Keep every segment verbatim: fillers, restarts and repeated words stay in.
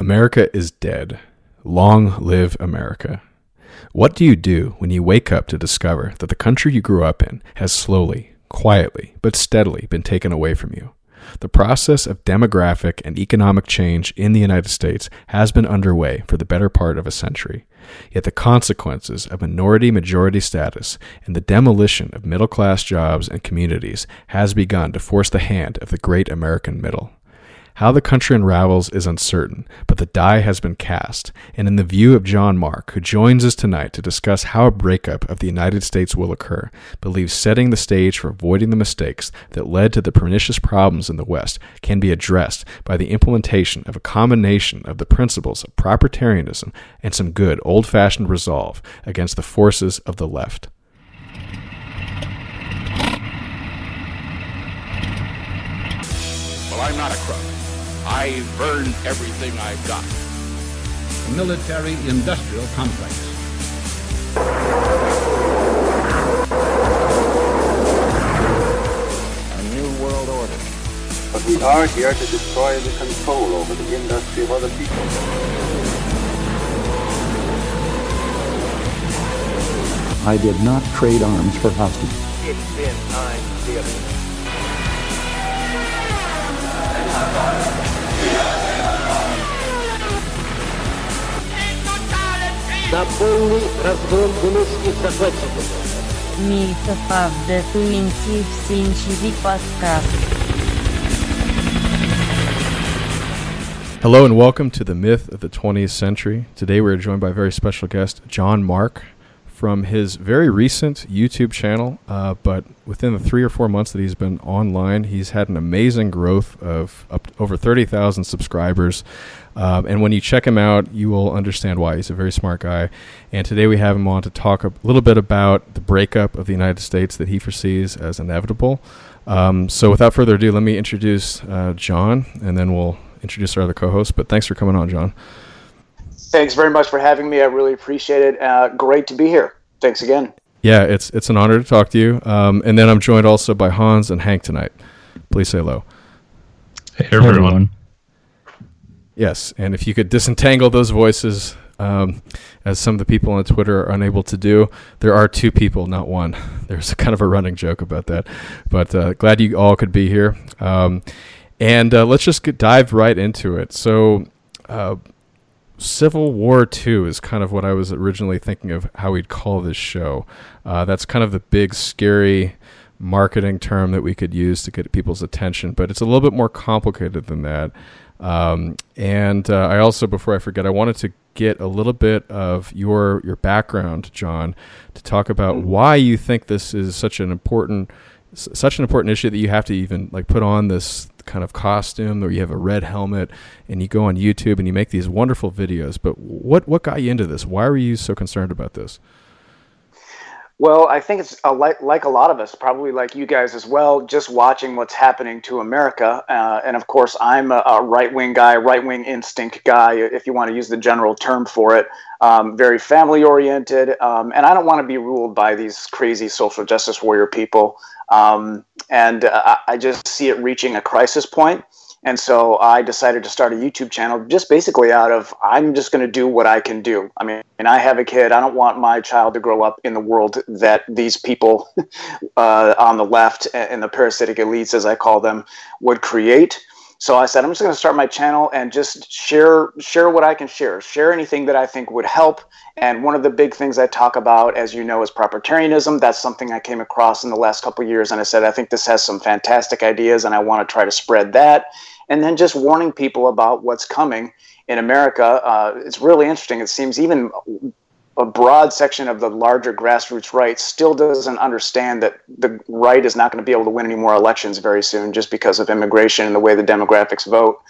America is dead. Long live America. What do you do when you wake up to discover that the country you grew up in has slowly, quietly, but steadily been taken away from you? The process of demographic and economic change in the United States has been underway for the better part of a century. Yet the consequences of minority-majority status and the demolition of middle-class jobs and communities has begun to force the hand of the great American middle. How the country unravels is uncertain, but the die has been cast, and in the view of John Mark, who joins us tonight to discuss how a breakup of the United States will occur, believes setting the stage for avoiding the mistakes that led to the pernicious problems in the West can be addressed by the implementation of a combination of the principles of proprietarianism and some good old-fashioned resolve against the forces of the left. Well, I'm not a crook. I've earned everything I've got. The military-industrial complex. A new world order. But we are here to destroy the control over the industry of other people. I did not trade arms for hostages. It's been time, dear. Мілька правда, ту мінці всі інші подсказки. Hello and welcome to the Myth of the twentieth Century. Today we are joined by a very special guest, John Mark, from his very recent YouTube channel. Uh, but within the three or four months that he's been online, he's had an amazing growth of up to over thirty thousand subscribers. Um, and when you check him out, you will understand why. He's a very smart guy. And today we have him on to talk a little bit about the breakup of the United States that he foresees as inevitable. Um, so without further ado, let me introduce uh, John, and then we'll introduce our other co-host. But thanks for coming on, John. Thanks very much for having me. I really appreciate it. Uh, great to be here. Thanks again. Yeah, it's it's an honor to talk to you. Um, and then I'm joined also by Hans and Hank tonight. Please say hello. Hey, everyone. Hey, everyone. Yes, and if you could disentangle those voices, um, as some of the people on Twitter are unable to do, there are two people, not one. There's kind of a running joke about that, but uh, glad you all could be here. Um, and uh, let's just get, dive right into it. So uh, Civil War two is kind of what I was originally thinking of how we'd call this show. Uh, that's kind of the big, scary marketing term that we could use to get people's attention, but it's a little bit more complicated than that. Um, and uh, I also, before I forget, I wanted to get a little bit of your your background, John, to talk about why you think this is such an important such an important issue that you have to even like put on this kind of costume, or you have a red helmet and you go on YouTube and you make these wonderful videos. But what what got you into this? Why were you so concerned about this? Well, I think it's a, like, like a lot of us, probably like you guys as well, just watching what's happening to America. Uh, and of course, I'm a, a right-wing guy, right-wing instinct guy, if you want to use the general term for it, um, very family-oriented. Um, and I don't want to be ruled by these crazy social justice warrior people. Um, and uh, I just see it reaching a crisis point. And so I decided to start a YouTube channel just basically out of, I'm just going to do what I can do. I mean, and I have a kid. I don't want my child to grow up in the world that these people uh, on the left and the parasitic elites, as I call them, would create. So I said, I'm just going to start my channel and just share share what I can share, share anything that I think would help. And one of the big things I talk about, as you know, is proprietarianism. That's something I came across in the last couple of years. And I said, I think this has some fantastic ideas, and I want to try to spread that. And then just warning people about what's coming in America. Uh, it's really interesting. It seems even a broad section of the larger grassroots right still doesn't understand that the right is not going to be able to win any more elections very soon just because of immigration and the way the demographics vote.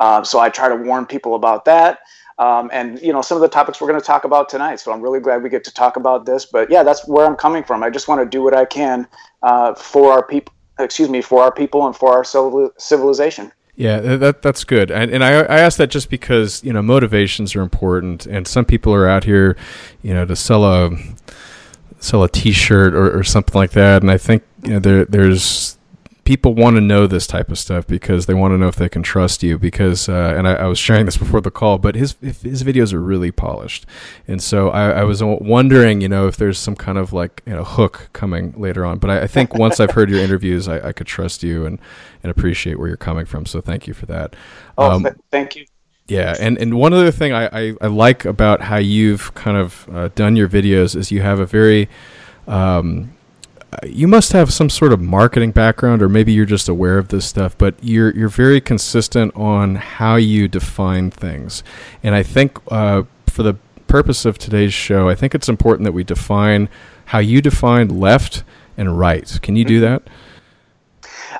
Uh, so I try to warn people about that. Um, and, you know, some of the topics we're going to talk about tonight. So I'm really glad we get to talk about this. But, yeah, that's where I'm coming from. I just want to do what I can uh, for our people, excuse me, for our people and for our civil- civilization. Yeah, that that's good. And, and I, I ask that just because, you know, motivations are important. And some people are out here, you know, to sell a sell a T-shirt or, or something like that. And I think, you know, there there's... people want to know this type of stuff because they want to know if they can trust you. Because, uh, and I, I was sharing this before the call, but his his videos are really polished, and so I, I was wondering, you know, if there's some kind of like you know hook coming later on. But I, I think once I've heard your interviews, I, I could trust you and and appreciate where you're coming from. So thank you for that. Oh, um, th- thank you. Yeah, and, and one other thing I, I, I like about how you've kind of uh, done your videos is you have a very, um, you must have some sort of marketing background, or maybe you're just aware of this stuff, but you're you're very consistent on how you define things. And I think uh, for the purpose of today's show, I think it's important that we define how you define left and right. Can you do that?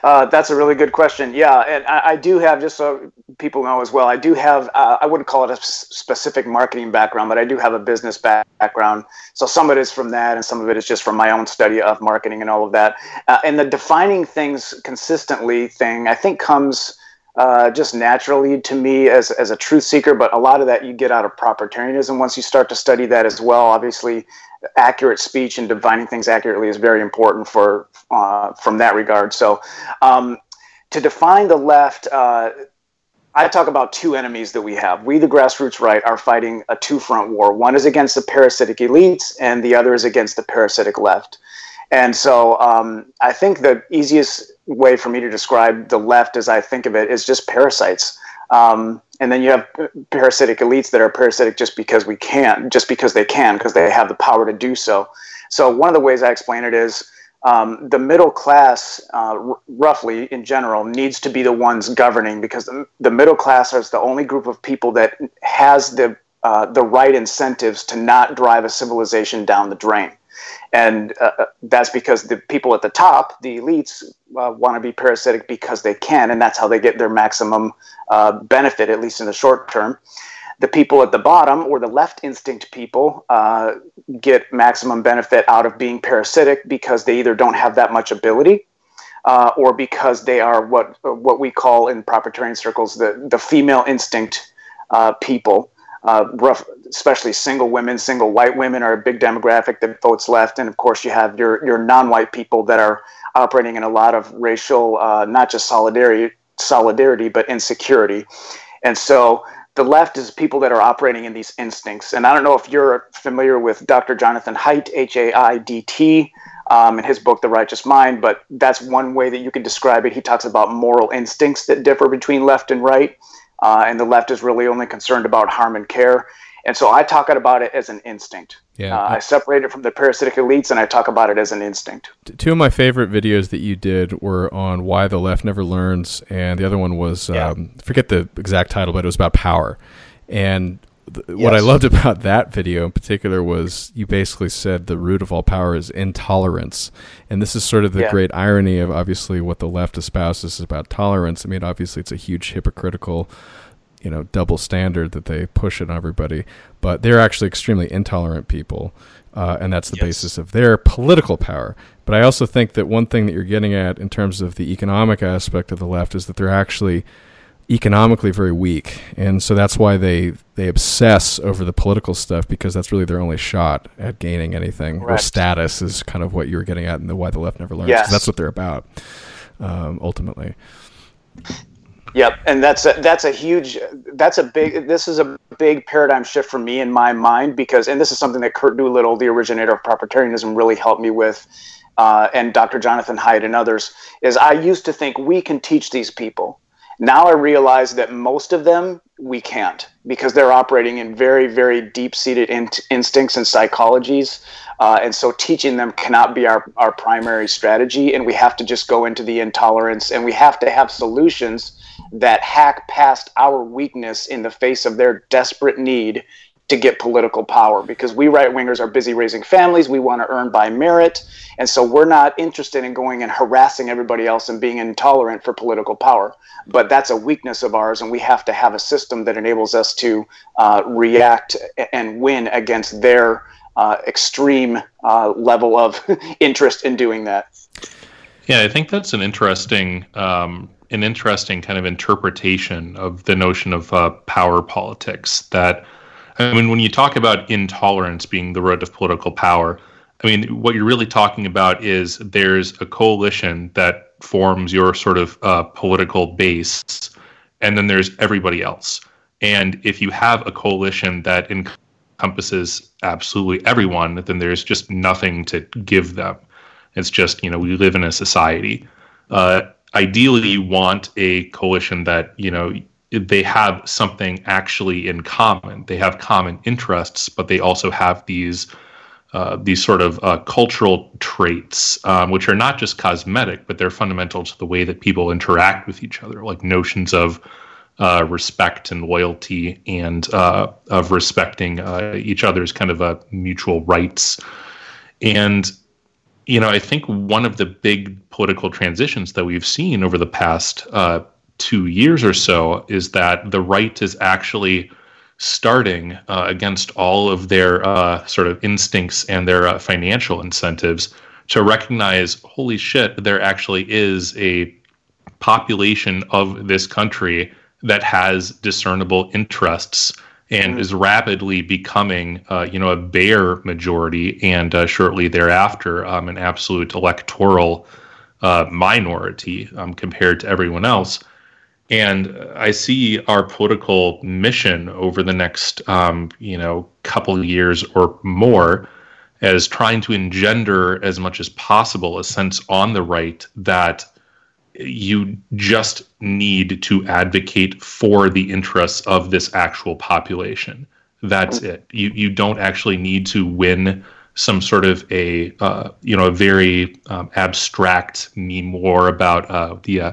Uh, that's a really good question. Yeah, and I, I do have, just so people know as well, I do have, uh, I wouldn't call it a s- specific marketing background, but I do have a business back- background. So some of it is from that, and some of it is just from my own study of marketing and all of that. Uh, and the defining things consistently thing, I think, comes uh, just naturally to me as, as a truth seeker, but a lot of that you get out of propertarianism once you start to study that as well. Obviously, accurate speech and defining things accurately is very important for uh, from that regard. So um, to define the left, uh, I talk about two enemies that we have. We, the grassroots right, are fighting a two-front war. One is against the parasitic elites, and the other is against the parasitic left. And so um, I think the easiest way for me to describe the left as I think of it is just parasites. Um, and then you have parasitic elites that are parasitic just because we can, just because they can, because they have the power to do so. So one of the ways I explain it is um, the middle class, uh, r- roughly in general, needs to be the ones governing, because the, the middle class is the only group of people that has the uh, the right incentives to not drive a civilization down the drain. And uh, that's because the people at the top, the elites, uh, want to be parasitic because they can, and that's how they get their maximum uh, benefit, at least in the short term. The people at the bottom, or the left instinct people, uh, get maximum benefit out of being parasitic because they either don't have that much ability, uh, or because they are what what we call in propertarian circles the, the female instinct uh, people. Uh, rough, especially single women, single white women are a big demographic that votes left. And of course you have your, your non-white people that are operating in a lot of racial, uh, not just solidarity, solidarity, but insecurity. And so the left is people that are operating in these instincts. And I don't know if you're familiar with Doctor Jonathan Haidt, H A I D T, um, in his book, The Righteous Mind, but that's one way that you can describe it. He talks about moral instincts that differ between left and right. Uh, and the left is really only concerned about harm and care. And so I talk about it as an instinct. Yeah, uh, I separate it from the parasitic elites, and I talk about it as an instinct. Two of my favorite videos that you did were on why the left never learns, and the other one was, yeah. um, I forget the exact title, but it was about power. And th- yes. what I loved about that video in particular was you basically said the root of all power is intolerance. And this is sort of the yeah. great irony of obviously what the left espouses is about tolerance. I mean, obviously it's a huge hypocritical you know, double standard that they push on everybody, but they're actually extremely intolerant people. Uh, and that's the yes. basis of their political power. But I also think that one thing that you're getting at in terms of the economic aspect of the left is that they're actually economically very weak. And so that's why they, they obsess over the political stuff, because that's really their only shot at gaining anything. Correct. Or status is kind of what you were getting at in the why the left never learns. Yes. That's what they're about, um, ultimately. Yep, and that's a, that's a huge, that's a big, this is a big paradigm shift for me in my mind, because, and this is something that Kurt Doolittle, the originator of propertarianism, really helped me with, uh, and Doctor Jonathan Haidt and others, is I used to think we can teach these people. Now I realize that most of them, we can't, because they're operating in very, very deep-seated in- instincts and psychologies, uh, and so teaching them cannot be our, our primary strategy, and we have to just go into the intolerance, and we have to have solutions that hack past our weakness in the face of their desperate need to get political power, because we right-wingers are busy raising families, we want to earn by merit, and so we're not interested in going and harassing everybody else and being intolerant for political power. But that's a weakness of ours, and we have to have a system that enables us to uh, react and win against their uh, extreme uh, level of interest in doing that. Yeah, I think that's an interesting um an interesting kind of interpretation of the notion of uh, power politics. That, I mean, when you talk about intolerance being the root of political power, I mean, what you're really talking about is there's a coalition that forms your sort of uh, political base, and then there's everybody else. And if you have a coalition that encompasses absolutely everyone, then there's just nothing to give them. It's just, you know, we live in a society. Uh, ideally, you want a coalition that, you know, they have something actually in common. They have common interests, but they also have these uh, these sort of uh, cultural traits, um, which are not just cosmetic, but they're fundamental to the way that people interact with each other, like notions of uh, respect and loyalty, and uh, of respecting uh, each other's kind of uh, mutual rights. And you know, I think one of the big political transitions that we've seen over the past uh, two years or so is that the right is actually starting uh, against all of their uh, sort of instincts and their uh, financial incentives to recognize, holy shit, there actually is a population of this country that has discernible interests and mm-hmm. is rapidly becoming, uh, you know, a bare majority, and uh, shortly thereafter, um, an absolute electoral uh, minority um, compared to everyone else. And I see our political mission over the next, um, you know, couple of years or more as trying to engender as much as possible a sense on the right that you just need to advocate for the interests of this actual population. That's it. You you don't actually need to win some sort of a uh, you know a very um, abstract meme war about uh, the uh,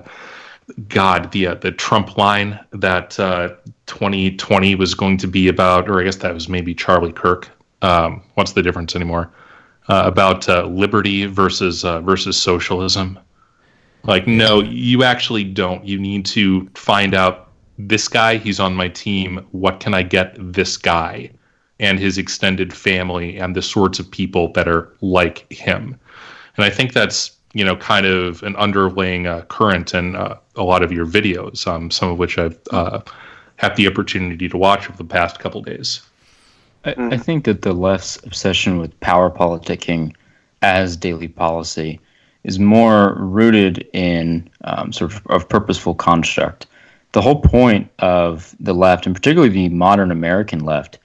God the uh, the Trump line that uh, twenty twenty was going to be about, or I guess that was maybe Charlie Kirk. Um, what's the difference anymore? Uh, about uh, liberty versus uh, versus socialism. Like, no, you actually don't. You need to find out this guy, he's on my team. What can I get this guy and his extended family and the sorts of people that are like him? And I think that's, you know, kind of an underlying uh, current in uh, a lot of your videos, um, some of which I've uh, had the opportunity to watch over the past couple days. I, I think that the left's obsession with power politicking as daily policy is more rooted in um, sort of, of purposeful construct. The whole point of the left, and particularly the modern American left,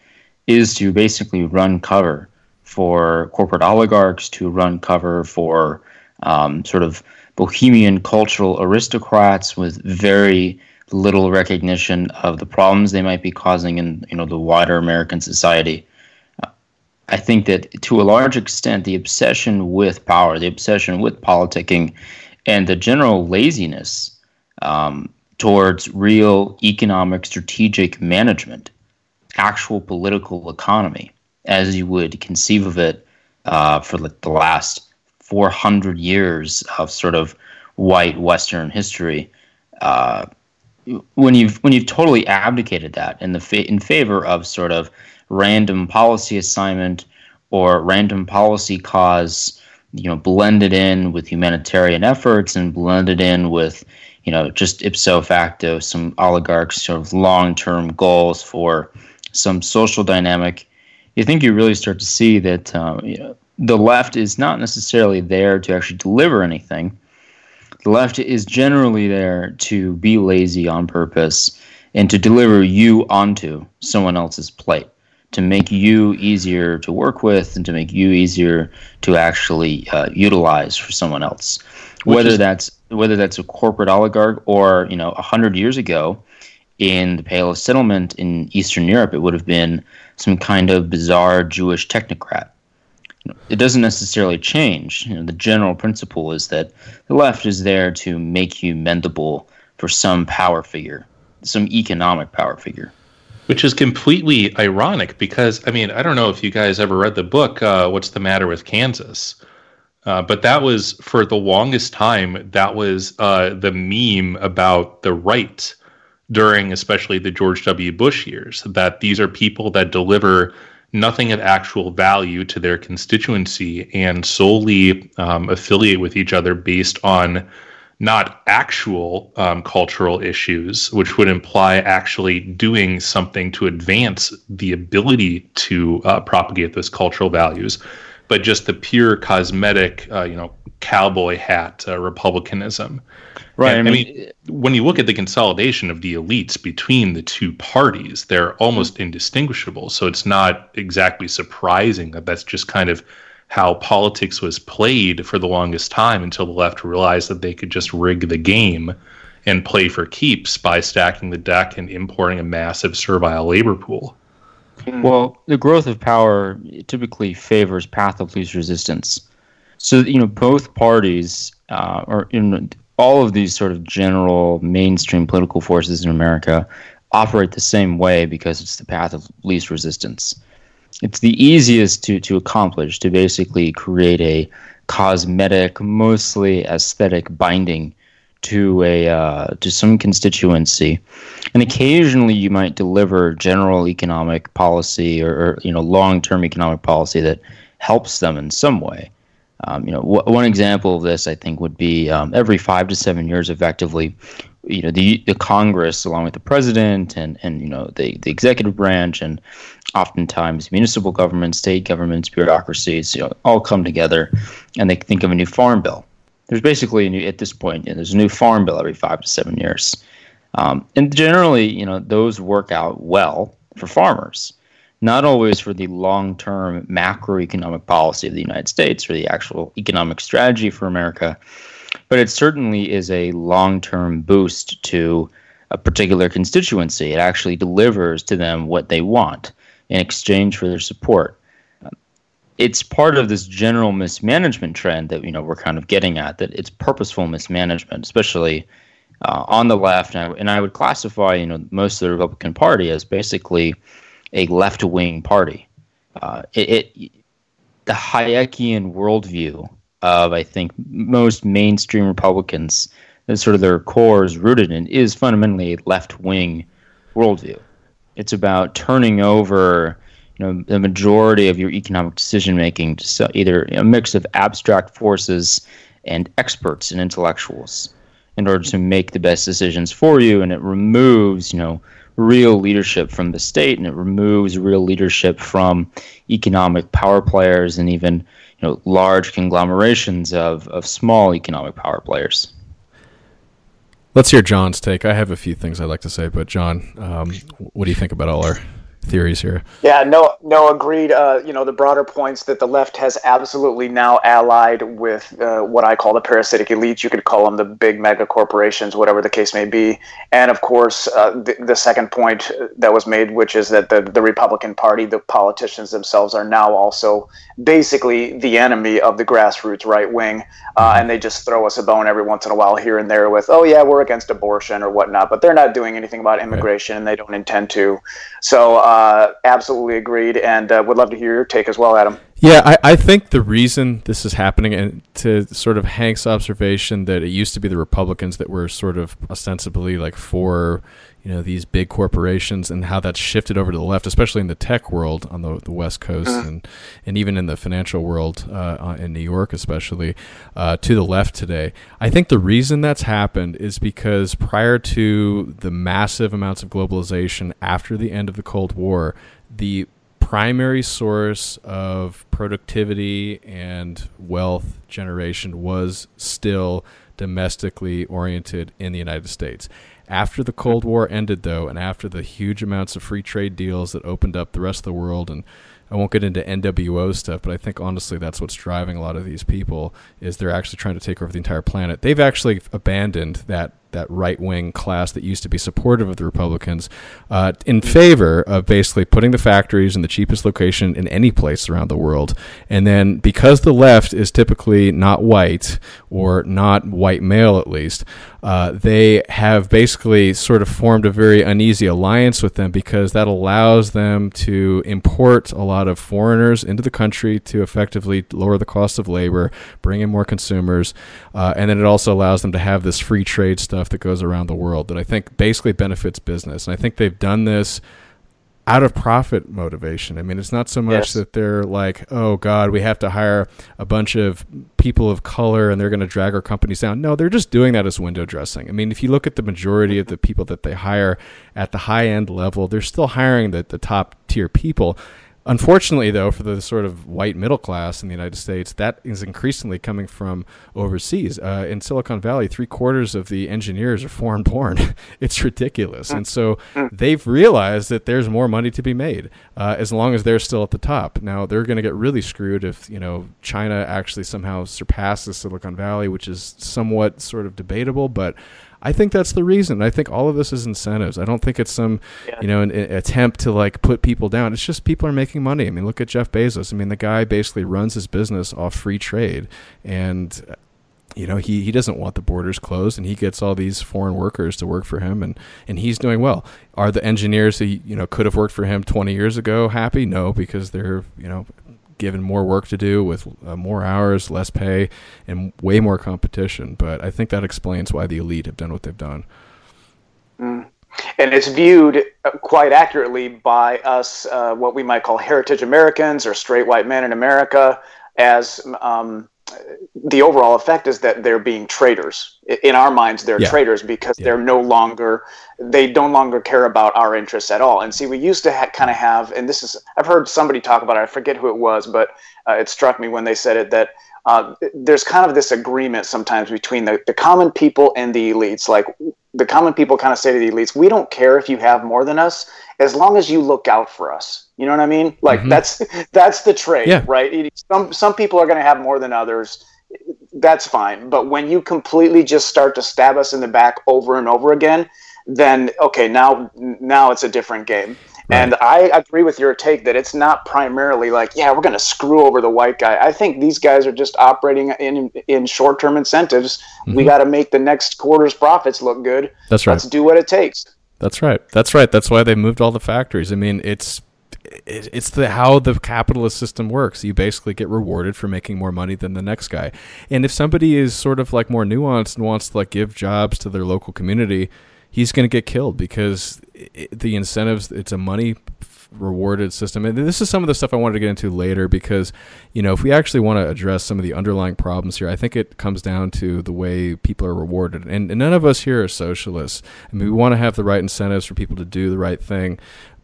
is to basically run cover for corporate oligarchs, to run cover for um, sort of bohemian cultural aristocrats with very little recognition of the problems they might be causing in, you know, the wider American society. I think that to a large extent, the obsession with power, the obsession with politicking, and the general laziness um, towards real economic strategic management, actual political economy, as you would conceive of it uh, for the last four hundred years of sort of white Western history, uh, when you've when you've totally abdicated that in the fa- in favor of sort of random policy assignment or random policy cause, you know, blended in with humanitarian efforts and blended in with, you know, just ipso facto some oligarchs' sort of long-term goals for some social dynamic, you think you really start to see that um, you know, the left is not necessarily there to actually deliver anything. The left is generally there to be lazy on purpose and to deliver you onto someone else's plate, to make you easier to work with and to make you easier to actually uh, utilize for someone else, whether is, that's whether that's a corporate oligarch or, you know, one hundred years ago in the Pale of Settlement in Eastern Europe, it would have been some kind of bizarre Jewish technocrat. It doesn't necessarily change. You know, the general principle is that the left is there to make you mendable for some power figure, some economic power figure. Which is completely ironic because, I mean, I don't know if you guys ever read the book, uh, What's the Matter with Kansas? Uh, but that was, for the longest time, that was uh, the meme about the right during especially the George W. Bush years, that these are people that deliver nothing of actual value to their constituency and solely um, affiliate with each other based on not actual um, cultural issues, which would imply actually doing something to advance the ability to uh, propagate those cultural values, but just the pure cosmetic, uh, you know, cowboy hat uh, Republicanism. Right. And, I mean, I mean, when you look at the consolidation of the elites between the two parties, they're almost indistinguishable. So it's not exactly surprising that that's just kind of how politics was played for the longest time, until the left realized that they could just rig the game and play for keeps by stacking the deck and importing a massive servile labor pool. Well, the growth of power typically favors path of least resistance. So, you know, both parties uh, are in all of these sort of general mainstream political forces in America operate the same way, because it's the path of least resistance. It's the easiest to, to accomplish, to basically create a cosmetic, mostly aesthetic binding to a uh, to some constituency, and occasionally you might deliver general economic policy, or, or you know, long-term economic policy that helps them in some way. Um, you know, w- one example of this, I think, would be um, every five to seven years, effectively, you know, the the Congress, along with the president and and you know the the executive branch, and oftentimes municipal governments, state governments, bureaucracies, you know, all come together, and they think of a new farm bill. There's basically, a new, at this point, you know, there's a new farm bill every five to seven years. Um, and generally, you know, those work out well for farmers, not always for the long-term macroeconomic policy of the United States or the actual economic strategy for America. But it certainly is a long-term boost to a particular constituency. It actually delivers to them what they want in exchange for their support. It's part of this general mismanagement trend that, you know, we're kind of getting at, that it's purposeful mismanagement, especially uh, on the left. And I, and I would classify, you know, most of the Republican Party as basically a left-wing party. Uh, it, it the Hayekian worldview of, I think, most mainstream Republicans, that sort of their core is rooted in, is fundamentally a left-wing worldview. It's about turning over know, the majority of your economic decision-making to so either a mix of abstract forces and experts and intellectuals in order to make the best decisions for you. And it removes, you know, real leadership from the state, and it removes real leadership from economic power players, and even, you know, large conglomerations of, of small economic power players. Let's hear John's take. I have a few things I'd like to say, but John, um, what do you think about all our theories here? Yeah, no, no, agreed. Uh, you know, the broader points that the left has absolutely now allied with uh, what I call the parasitic elites. You could call them the big mega corporations, whatever the case may be. And of course, uh, the, the second point that was made, which is that the, the Republican Party, the politicians themselves, are now also basically the enemy of the grassroots right wing. Uh, and they just throw us a bone every once in a while here and there with, oh yeah, we're against abortion or whatnot, but they're not doing anything about immigration, and they don't intend to. So, uh, Uh, absolutely agreed, and uh, would love to hear your take as well, Adam. Yeah, I, I think the reason this is happening, and to sort of Hank's observation that it used to be the Republicans that were sort of ostensibly like for, you know, these big corporations, and how that's shifted over to the left, especially in the tech world on the, the West Coast, mm-hmm. and, and even in the financial world uh, in New York especially, uh, to the left today. I think the reason that's happened is because prior to the massive amounts of globalization after the end of the Cold War, the primary source of productivity and wealth generation was still domestically oriented in the United States. After the Cold War ended, though, and after the huge amounts of free trade deals that opened up the rest of the world, and I won't get into N W O stuff, but I think honestly that's what's driving a lot of these people, is they're actually trying to take over the entire planet. They've actually abandoned that that right-wing class that used to be supportive of the Republicans uh, in favor of basically putting the factories in the cheapest location in any place around the world. And then because the left is typically not white, or not white male at least, uh, they have basically sort of formed a very uneasy alliance with them, because that allows them to import a lot of foreigners into the country to effectively lower the cost of labor, bring in more consumers, uh, and then it also allows them to have this free trade stuff that goes around the world that I think basically benefits business. And I think they've done this out of profit motivation. I mean, it's not so much yes. that they're like, oh God, we have to hire a bunch of people of color and they're going to drag our companies down. No, they're just doing that as window dressing. I mean, if you look at the majority of the people that they hire at the high end level, they're still hiring the, the top tier people. Unfortunately, though, for the sort of white middle class in the United States, that is increasingly coming from overseas. Uh, in Silicon Valley, three quarters of the engineers are foreign born. It's ridiculous. And so they've realized that there's more money to be made uh, as long as they're still at the top. Now, they're going to get really screwed if, you know, China actually somehow surpasses Silicon Valley, which is somewhat sort of debatable, but I think that's the reason. I think all of this is incentives. I don't think it's some, yeah. you know, an, an attempt to like put people down. It's just people are making money. I mean, look at Jeff Bezos. I mean, the guy basically runs his business off free trade, and you know, he, he doesn't want the borders closed, and he gets all these foreign workers to work for him, and, and he's doing well. Are the engineers who, you know, could have worked for him twenty years ago happy? No, because they're, you know, given more work to do with uh, more hours, less pay, and way more competition. But I think that explains why the elite have done what they've done. Mm. And it's viewed quite accurately by us, uh, what we might call heritage Americans or straight white men in America, as um, the overall effect is that they're being traitors. In our minds, they're yeah. traitors because yeah. they're no longer, they no longer care about our interests at all. And see, we used to ha- kind of have, and this is, I've heard somebody talk about it, I forget who it was, but uh, it struck me when they said it, that uh, there's kind of this agreement sometimes between the, the common people and the elites. Like, the common people kind of say to the elites, we don't care if you have more than us, as long as you look out for us. You know what I mean? Like, mm-hmm. that's that's the trade, yeah. right? Some some people are going to have more than others. That's fine. But when you completely just start to stab us in the back over and over again, then, okay, now now it's a different game. Right. And I agree with your take that it's not primarily like, yeah, we're going to screw over the white guy. I think these guys are just operating in in short-term incentives. Mm-hmm. We got to make the next quarter's profits look good. That's right. Let's do what it takes. That's right. That's right. That's why they moved all the factories. I mean, it's it's the how the capitalist system works. You basically get rewarded for making more money than the next guy. And if somebody is sort of like more nuanced and wants to like give jobs to their local community, he's going to get killed because it, the incentives, it's a money rewarded system. And this is some of the stuff I wanted to get into later because, you know, if we actually want to address some of the underlying problems here, I think it comes down to the way people are rewarded. And, and none of us here are socialists. I mean, we want to have the right incentives for people to do the right thing.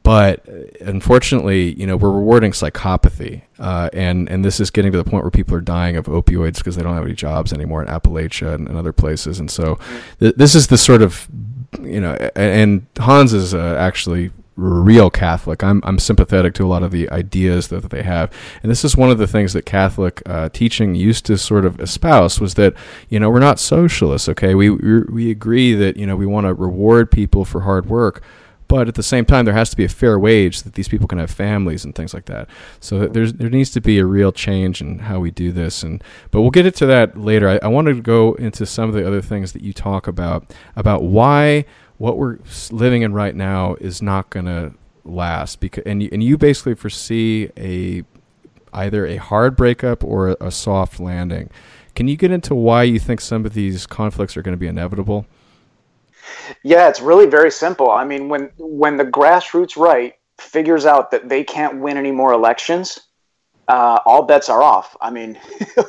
But unfortunately, you know, we're rewarding psychopathy. Uh, and, and this is getting to the point where people are dying of opioids because they don't have any jobs anymore in Appalachia and, and other places. And so th- this is the sort of, you know, and Hans is uh, actually real Catholic. I'm I'm sympathetic to a lot of the ideas that, that they have. And this is one of the things that Catholic uh, teaching used to sort of espouse was that, you know, we're not socialists, okay? We we, we agree that, you know, we want to reward people for hard work. But at the same time, there has to be a fair wage so that these people can have families and things like that. So there's there needs to be a real change in how we do this. And but we'll get into that later. I, I wanted to go into some of the other things that you talk about, about why what we're living in right now is not going to last. Because and you, and you basically foresee a either a hard breakup or a, a soft landing. Can you get into why you think some of these conflicts are going to be inevitable? Yeah, it's really very simple. I mean, when when the grassroots right figures out that they can't win any more elections, uh, all bets are off. I mean,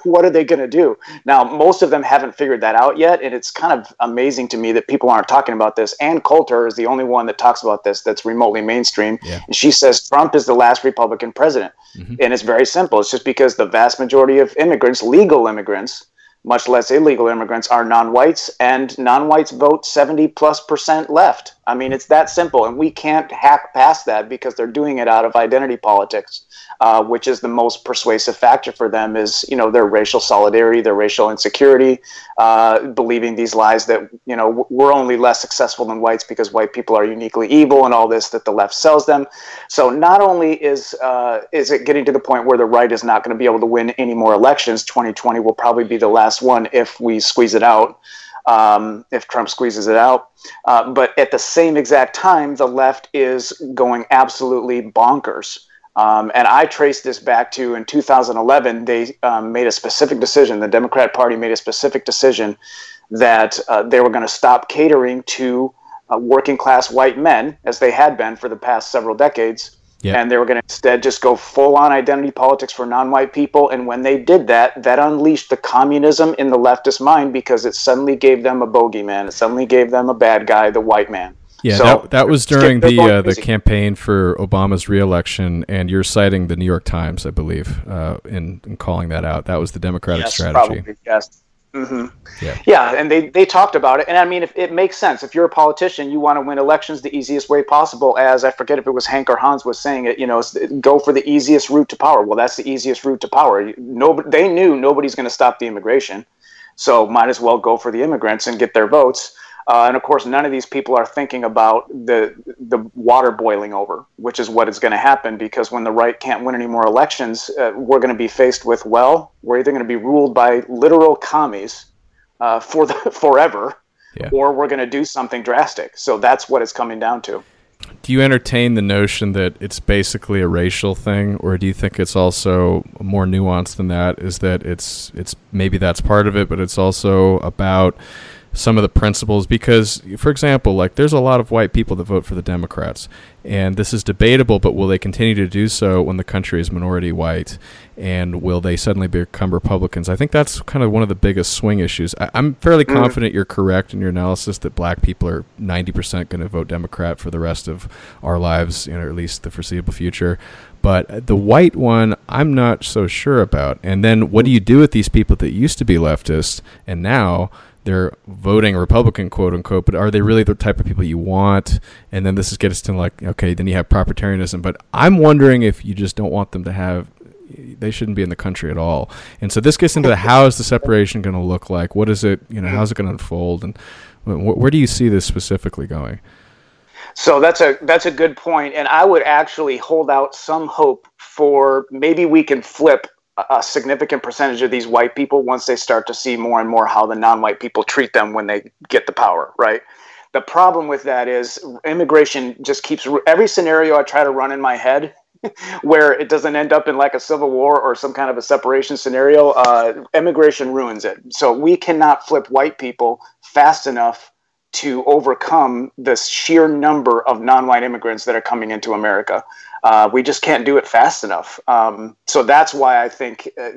what are they going to do? Now, most of them haven't figured that out yet, and it's kind of amazing to me that people aren't talking about this. Ann Coulter is the only one that talks about this that's remotely mainstream, yeah. and she says Trump is the last Republican president. Mm-hmm. And it's very simple. It's just because the vast majority of immigrants, legal immigrants, much less illegal immigrants, are non-whites, and non-whites vote seventy plus percent left. I mean, it's that simple, and we can't hack past that because they're doing it out of identity politics, uh, which is the most persuasive factor for them is, you know, their racial solidarity, their racial insecurity, uh, believing these lies that, you know, we're only less successful than whites because white people are uniquely evil and all this that the left sells them. So not only is uh, is it getting to the point where the right is not going to be able to win any more elections, twenty twenty will probably be the last one if we squeeze it out, um, if Trump squeezes it out. Uh, but at the same exact time, the left is going absolutely bonkers. Um, and I trace this back to in two thousand eleven, they um, made a specific decision, the Democrat Party made a specific decision that uh, they were going to stop catering to uh, working class white men, as they had been for the past several decades. Yep. And they were going to instead just go full-on identity politics for non-white people. And when they did that, that unleashed the communism in the leftist mind because it suddenly gave them a bogeyman. It suddenly gave them a bad guy, the white man. Yeah, so that, that was during the uh, the campaign for Obama's reelection, and you're citing the New York Times, I believe, uh, in, in calling that out. That was the Democratic yes, strategy. Probably, yes, mm-hmm. yeah. yeah, and they, they talked about it. And I mean, if, it makes sense. If you're a politician, you want to win elections the easiest way possible, as I forget if it was Hank or Hans was saying it, you know, go for the easiest route to power. Well, that's the easiest route to power. Nobody, they knew nobody's going to stop the immigration, so might as well go for the immigrants and get their votes. Uh, and of course, none of these people are thinking about the the water boiling over, which is what is going to happen, because when the right can't win any more elections, uh, we're going to be faced with, well, we're either going to be ruled by literal commies uh, for the, forever, yeah. or we're going to do something drastic. So that's what it's coming down to. Do you entertain the notion that it's basically a racial thing, or do you think it's also more nuanced than that? Is that it's it's maybe that's part of it, but it's also about some of the principles? Because, for example, like there's a lot of white people that vote for the Democrats, and this is debatable, but will they continue to do so when the country is minority white, and will they suddenly become Republicans? I think that's kind of one of the biggest swing issues. I, I'm fairly mm. confident you're correct in your analysis that black people are ninety percent going to vote Democrat for the rest of our lives, you know, or at least the foreseeable future. But the white one, I'm not so sure about. And then what do you do with these people that used to be leftists and now they're voting Republican, quote unquote, but are they really the type of people you want? And then this is gets to like, okay, then you have propertarianism, but I'm wondering if you just don't want them to have, they shouldn't be in the country at all. And so this gets into the, how is the separation going to look like? What is it, you know, how's it going to unfold? And wh- where do you see this specifically going? So that's a, that's a good point. And I would actually hold out some hope for maybe we can flip a significant percentage of these white people once they start to see more and more how the non-white people treat them when they get the power, right? The problem with that is immigration just keeps – every scenario I try to run in my head where it doesn't end up in like a civil war or some kind of a separation scenario, uh, immigration ruins it. So we cannot flip white people fast enough to overcome the sheer number of non-white immigrants that are coming into America. Uh, we just can't do it fast enough. Um, so that's why I think, uh,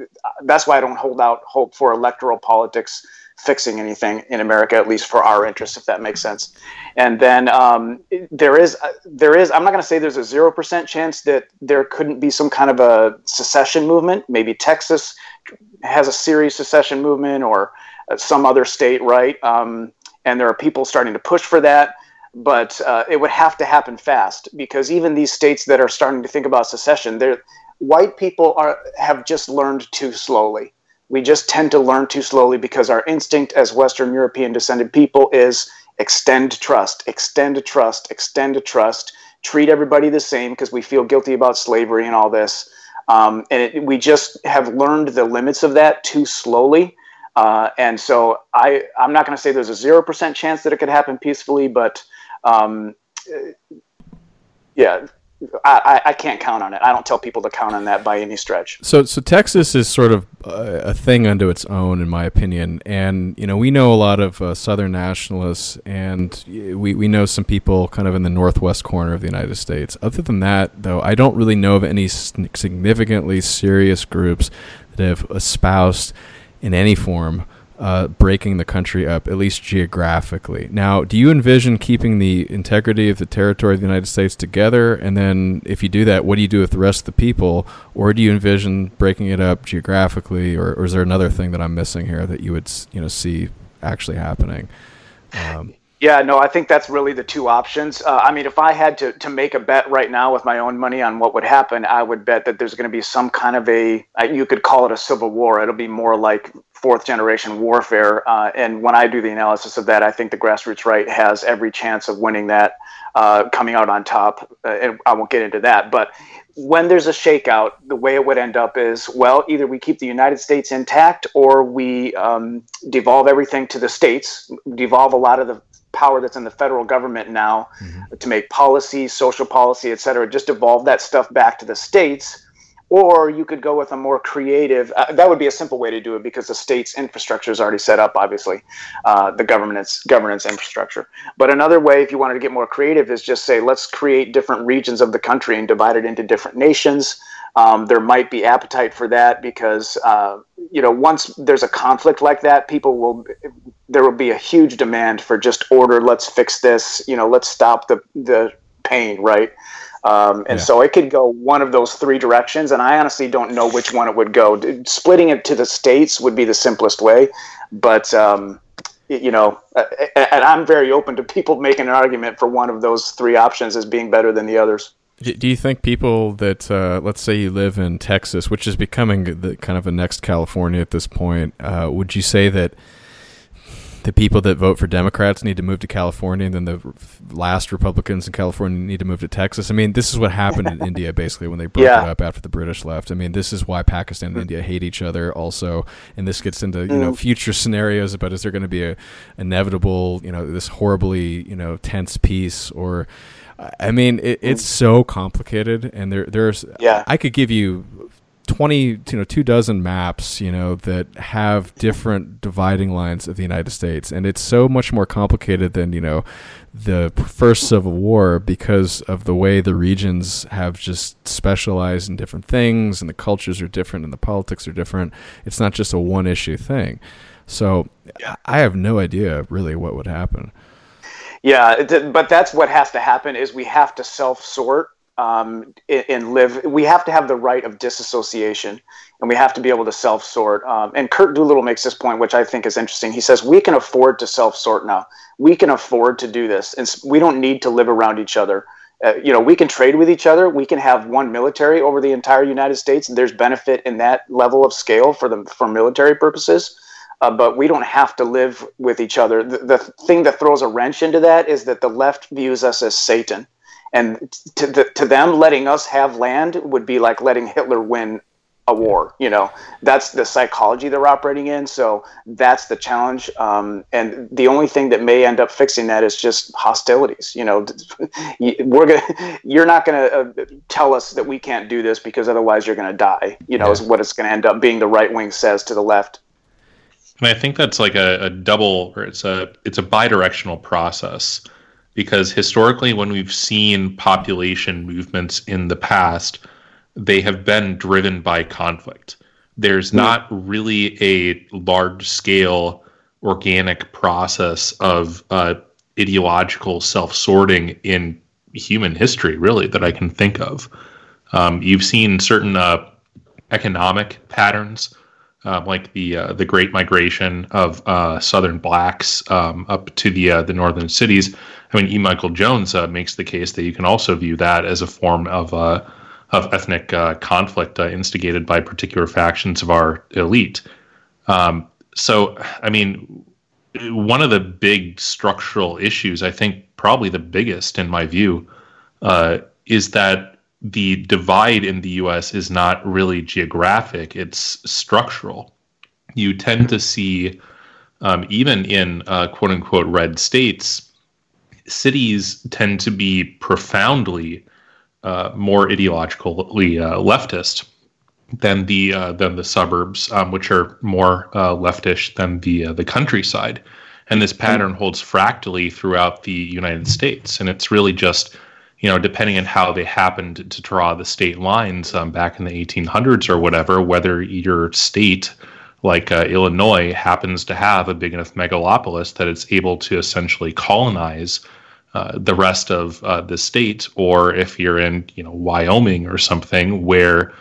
that's why I don't hold out hope for electoral politics fixing anything in America, at least for our interests, if that makes sense. And then um, there is, uh, there is, I'm not going to say there's a zero percent chance that there couldn't be some kind of a secession movement. Maybe Texas has a serious secession movement or some other state, right? Um, and there are people starting to push for that. But uh, it would have to happen fast, because even these states that are starting to think about secession, white people are have just learned too slowly. We just tend to learn too slowly because our instinct as Western European descended people is extend trust, extend trust, extend trust, treat everybody the same because we feel guilty about slavery and all this. Um, and it, we just have learned the limits of that too slowly. Uh, and so I, I'm not going to say there's a zero percent chance that it could happen peacefully, but Um, yeah, I, I can't count on it. I don't tell people to count on that by any stretch. So, so Texas is sort of a, a thing unto its own, in my opinion. And, you know, we know a lot of uh, Southern nationalists, and we, we know some people kind of in the northwest corner of the United States. Other than that, though, I don't really know of any significantly serious groups that have espoused in any form Uh, breaking the country up, at least geographically. Now, do you envision keeping the integrity of the territory of the United States together? And then if you do that, what do you do with the rest of the people? Or do you envision breaking it up geographically? Or, or is there another thing that I'm missing here that you would, you know, see actually happening? Um, Yeah, no, I think that's really the two options. Uh, I mean, if I had to, to make a bet right now with my own money on what would happen, I would bet that there's going to be some kind of a, you could call it a civil war. It'll be more like fourth generation warfare. Uh, and when I do the analysis of that, I think the grassroots right has every chance of winning that, uh, coming out on top. Uh, and I won't get into that. But when there's a shakeout, the way it would end up is, well, either we keep the United States intact or we um, devolve everything to the states, devolve a lot of the power that's in the federal government now mm-hmm. to make policy, social policy, et cetera, just devolve that stuff back to the states. Or you could go with a more creative, uh, that would be a simple way to do it because the state's infrastructure is already set up, obviously, uh, the governance governance infrastructure. But another way, if you wanted to get more creative, is just say, let's create different regions of the country and divide it into different nations. Um, there might be appetite for that because, uh, you know, once there's a conflict like that, people will, there will be a huge demand for just order. Let's fix this. You know, let's stop the, the pain. Right. Um, and yeah. so it could go one of those three directions. And I honestly don't know which one it would go. Splitting it to the states would be the simplest way. But, um, you know, and I'm very open to people making an argument for one of those three options as being better than the others. Do you think people that, uh, let's say you live in Texas, which is becoming the kind of a next California at this point, uh, would you say that the people that vote for Democrats need to move to California and then the last Republicans in California need to move to Texas? I mean, this is what happened in India, basically, when they broke yeah. it up after the British left. I mean, this is why Pakistan and India hate each other also. And this gets into, you mm. know, future scenarios about is there going to be a inevitable, you know, this horribly, you know, tense peace or... I mean, it, it's so complicated, and there, there's. Yeah. I could give you twenty, you know, two dozen maps, you know, that have different dividing lines of the United States, and it's so much more complicated than, you know, the first Civil War because of the way the regions have just specialized in different things, and the cultures are different, and the politics are different. It's not just a one-issue thing. So, yeah. I have no idea really what would happen. Yeah, but that's what has to happen is we have to self-sort um, and live. We have to have the right of disassociation, and we have to be able to self-sort. Um, and Kurt Doolittle makes this point, which I think is interesting. He says, we can afford to self-sort now. We can afford to do this, and we don't need to live around each other. Uh, you know, we can trade with each other. We can have one military over the entire United States. There's benefit in that level of scale for the for military purposes. Uh, but we don't have to live with each other. The, the thing that throws a wrench into that is that the left views us as Satan. And to, the, to them, letting us have land would be like letting Hitler win a war. You know, that's the psychology they're operating in. So that's the challenge. Um, and the only thing that may end up fixing that is just hostilities. You know, we're gonna, you're not going to uh, tell us that we can't do this because otherwise you're going to die, you know, is what it's going to end up being. The right wing says to the left. And I think that's like a, a double, or it's a it's a bidirectional process, because historically, when we've seen population movements in the past, they have been driven by conflict. There's not really a large scale organic process of uh, ideological self-sorting in human history, really, that I can think of. Um, you've seen certain uh, economic patterns. Um, like the uh, the Great Migration of uh, Southern blacks um, up to the uh, the northern cities. I mean, E. Michael Jones uh, makes the case that you can also view that as a form of uh, of ethnic uh, conflict uh, instigated by particular factions of our elite. Um, so, I mean, one of the big structural issues, I think probably the biggest in my view, uh, is that the divide in the U S is not really geographic, it's structural. You tend to see, um, even in uh, quote-unquote red states, cities tend to be profoundly uh, more ideologically uh, leftist than the uh, than the suburbs, um, which are more uh, leftish than the uh, the countryside. And this pattern holds fractally throughout the United States, and it's really just... you know, depending on how they happened to draw the state lines um, back in the eighteen hundreds or whatever, whether your state, like uh, Illinois, happens to have a big enough megalopolis that it's able to essentially colonize uh, the rest of uh, the state, or if you're in, you know, Wyoming or something where,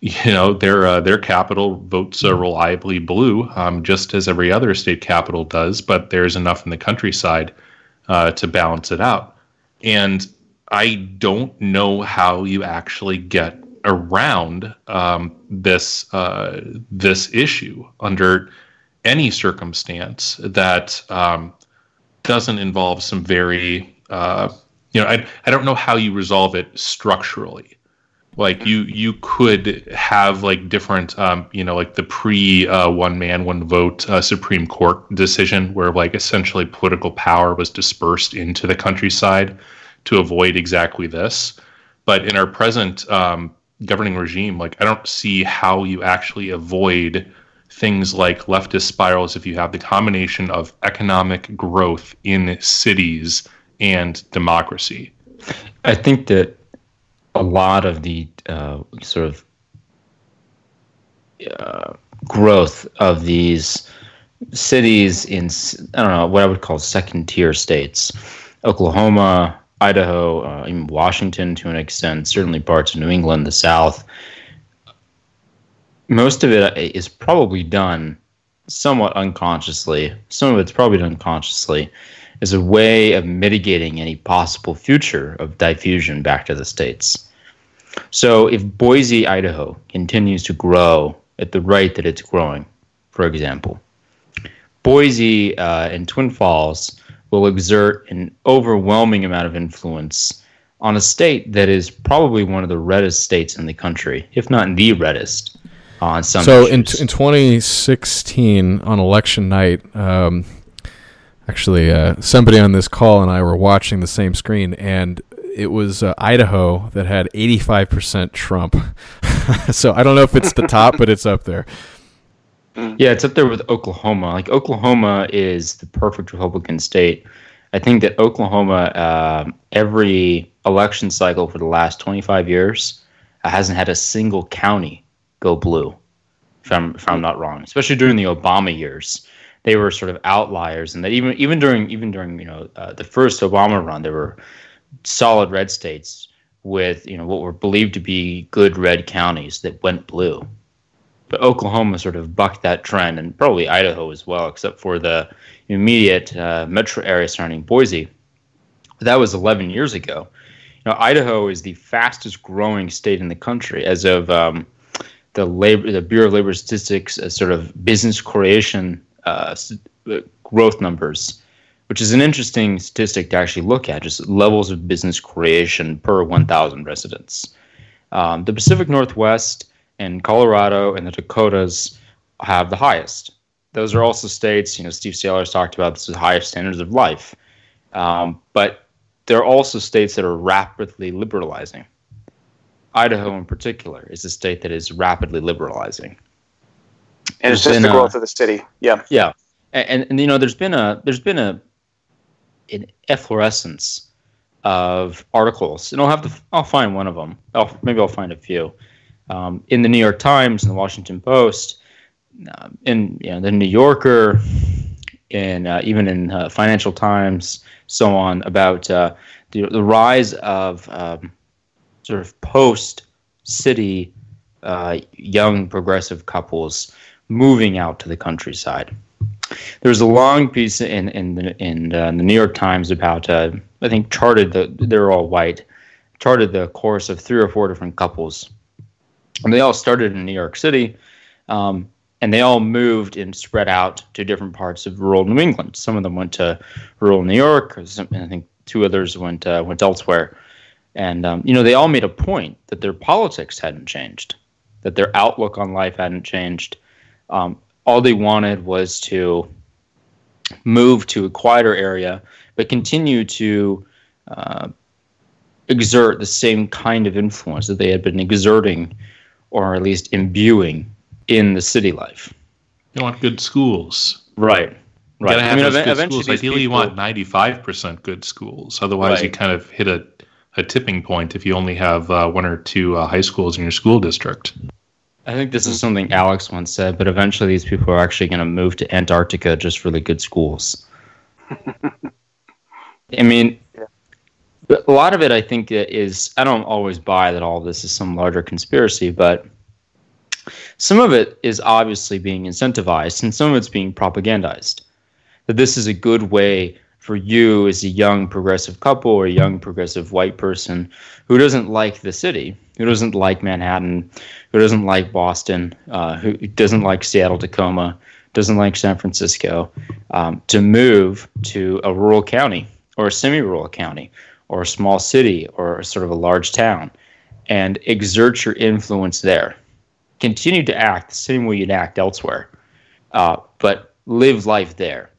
you know, their uh, their capital votes uh, reliably blue, um, just as every other state capital does, but there's enough in the countryside uh, to balance it out. And I don't know how you actually get around um, this uh, this issue under any circumstance that um, doesn't involve some very uh, you know I I don't know how you resolve it structurally. Like you you could have like different um, you know like the pre uh, one man one vote uh, Supreme Court decision where like essentially political power was dispersed into the countryside to avoid exactly this. But in our present um, governing regime, like I don't see how you actually avoid things like leftist spirals if you have the combination of economic growth in cities and democracy. I think that a lot of the uh, sort of uh, growth of these cities in, I don't know, what I would call second-tier states. Oklahoma, Idaho, uh, even Washington to an extent, certainly parts of New England, the South. Most of it is probably done somewhat unconsciously. Some of it's probably done consciously as a way of mitigating any possible future of diffusion back to the states. So if Boise, Idaho continues to grow at the rate that it's growing, for example, Boise uh, and Twin Falls will exert an overwhelming amount of influence on a state that is probably one of the reddest states in the country, if not the reddest. On some so in, in twenty sixteen, on election night, um, actually uh, somebody on this call and I were watching the same screen, and it was uh, Idaho that had eighty-five percent Trump. So I don't know if it's the top, but it's up there. Yeah, it's up there with Oklahoma. Like, Oklahoma is the perfect Republican state. I think that Oklahoma, uh, every election cycle for the last twenty-five years, uh, hasn't had a single county go blue, if I'm, if I'm not wrong. Especially during the Obama years, they were sort of outliers, and that even even during even during you know uh, the first Obama run, there were solid red states with you know what were believed to be good red counties that went blue. But Oklahoma sort of bucked that trend, and probably Idaho as well, except for the immediate uh, metro area surrounding Boise. That was eleven years ago. You know, Idaho is the fastest growing state in the country as of um, the labor, the Bureau of Labor Statistics, uh, sort of business creation uh, growth numbers, which is an interesting statistic to actually look at, just levels of business creation per one thousand residents. Um, the Pacific Northwest and Colorado and the Dakotas have the highest. Those are also states, you know, Steve Sailer has talked about this as highest standards of life. Um, but they're also states that are rapidly liberalizing. Idaho in particular is a state that is rapidly liberalizing. And it's just the growth of the city. Yeah. Yeah. And, and, and you know, there's been a, there's been a, an efflorescence of articles, and I'll have to, I'll find one of them. I'll, maybe I'll find a few. Um, in the New York Times, in the Washington Post, uh, in you know, the New Yorker, and uh, even in uh, Financial Times, so on, about uh, the, the rise of um, sort of post-city uh, young progressive couples moving out to the countryside. There was a long piece in in the, in, uh, in the New York Times about uh, I think charted the they're all white charted the course of three or four different couples. And they all started in New York City, um, and they all moved and spread out to different parts of rural New England. Some of them went to rural New York, and I think two others went uh, went elsewhere. And um, you know, they all made a point that their politics hadn't changed, that their outlook on life hadn't changed. Um, all they wanted was to move to a quieter area, but continue to uh, exert the same kind of influence that they had been exerting, or at least imbuing, in the city life. You want good schools. Right. Right. You have I mean, those good schools. Ideally, people, you want ninety-five percent good schools. Otherwise, right. You kind of hit a, a tipping point if you only have uh, one or two uh, high schools in your school district. I think this is something Alex once said, but eventually these people are actually going to move to Antarctica just for the good schools. I mean... Yeah. A lot of it, I think, is, I don't always buy that all of this is some larger conspiracy, but some of it is obviously being incentivized, and some of it's being propagandized. That this is a good way for you as a young progressive couple or a young progressive white person who doesn't like the city, who doesn't like Manhattan, who doesn't like Boston, uh, who doesn't like Seattle, Tacoma, doesn't like San Francisco, um, to move to a rural county or a semi-rural county, or a small city, or sort of a large town, and exert your influence there. Continue to act the same way you'd act elsewhere, uh, but live life there.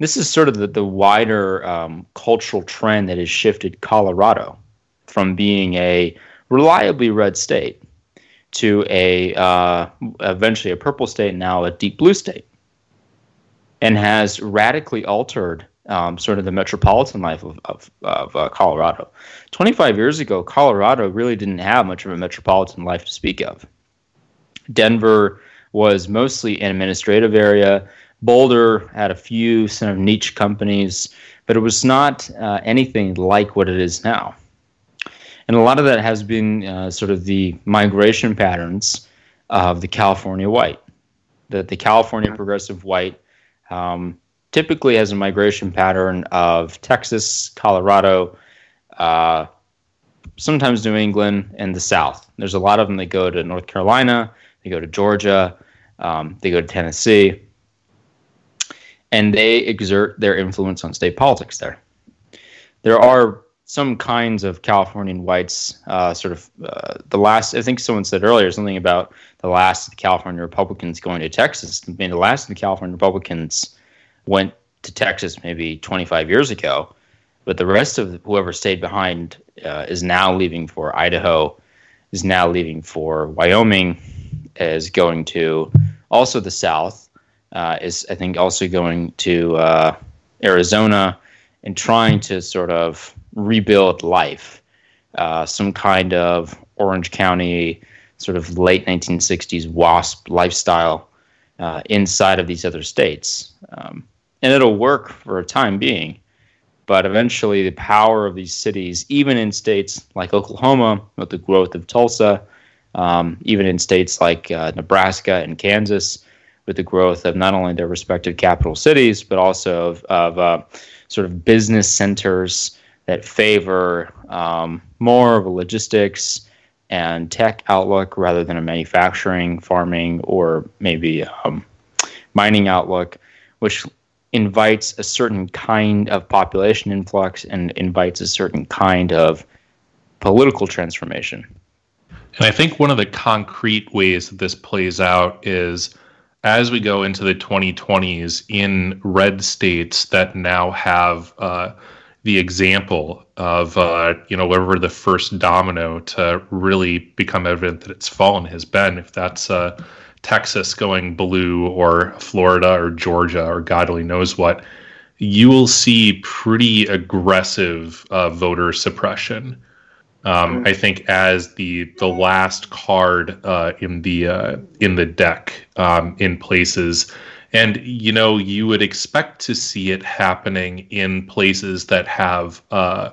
This is sort of the, the wider um, cultural trend that has shifted Colorado from being a reliably red state to a uh, eventually a purple state, now a deep blue state, and has radically altered Um, sort of the metropolitan life of, of, of uh, Colorado. twenty-five years ago, Colorado really didn't have much of a metropolitan life to speak of. Denver was mostly an administrative area. Boulder had a few sort of niche companies, but it was not uh, anything like what it is now. And a lot of that has been uh, sort of the migration patterns of the California white. That the California progressive white um, typically has a migration pattern of Texas, Colorado, uh, sometimes New England, and the South. There's a lot of them that go to North Carolina, they go to Georgia, um, they go to Tennessee, and they exert their influence on state politics there. There are some kinds of Californian whites, uh, sort of uh, the last, I think someone said earlier something about the last of the California Republicans going to Texas. I mean, the last of the California Republicans went to Texas maybe twenty-five years ago, but the rest of whoever stayed behind uh, is now leaving for Idaho, is now leaving for Wyoming, is going to also the South, uh, is I think also going to uh, Arizona and trying to sort of rebuild life, uh, some kind of Orange County, sort of late nineteen sixties WASP lifestyle uh, inside of these other states. Um, and it'll work for a time being, but eventually the power of these cities, even in states like Oklahoma, with the growth of Tulsa, um, even in states like uh, Nebraska and Kansas, with the growth of not only their respective capital cities, but also of, of uh, sort of business centers that favor um, more of a logistics and tech outlook rather than a manufacturing, farming, or maybe um, mining outlook, which invites a certain kind of population influx and invites a certain kind of political transformation. And I think one of the concrete ways that this plays out is as we go into the twenty twenties in red states that now have uh, the example of, uh, you know, whatever the first domino to really become evident that it's fallen has been, if that's uh, Texas going blue or Florida or Georgia or God only knows what, you will see pretty aggressive uh, voter suppression. Um, I think as the the last card uh, in the uh, in the deck um, in places. And, you know, you would expect to see it happening in places that have uh,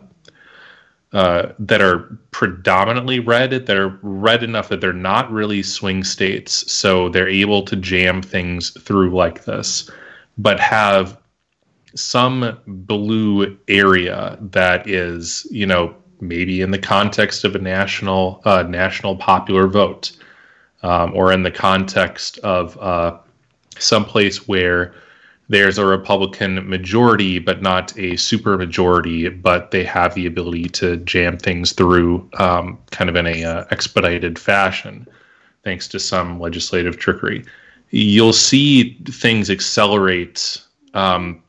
uh, that are predominantly red, that are red enough that they're not really swing states. So they're able to jam things through like this, but have some blue area that is, you know, maybe in the context of a national uh, national popular vote um, or in the context of uh someplace where there's a Republican majority, but not a super majority, but they have the ability to jam things through um, kind of in a uh, expedited fashion, thanks to some legislative trickery. You'll see things accelerate um,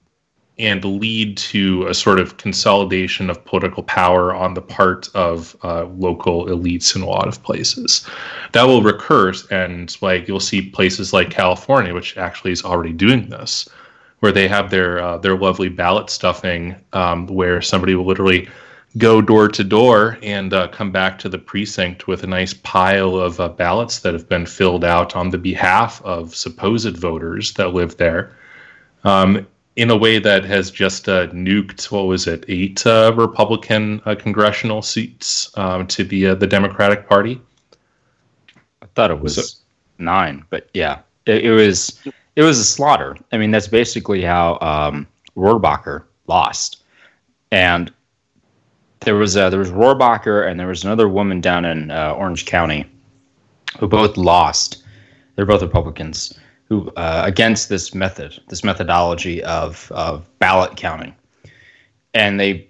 and lead to a sort of consolidation of political power on the part of uh, local elites in a lot of places. That will recur, and like you'll see places like California, which actually is already doing this, where they have their uh, their lovely ballot stuffing, um, where somebody will literally go door to door and uh, come back to the precinct with a nice pile of uh, ballots that have been filled out on the behalf of supposed voters that live there. Um, in a way that has just uh, nuked, what was it, eight uh, Republican uh, congressional seats um, to the uh, the Democratic Party? I thought it was so, nine, but yeah, it, it was it was a slaughter. I mean, that's basically how um, Rohrabacher lost, and there was uh, there was Rohrabacher and there was another woman down in uh, Orange County who both lost. They're both Republicans. Who, uh, against this method, this methodology of, of ballot counting. And they,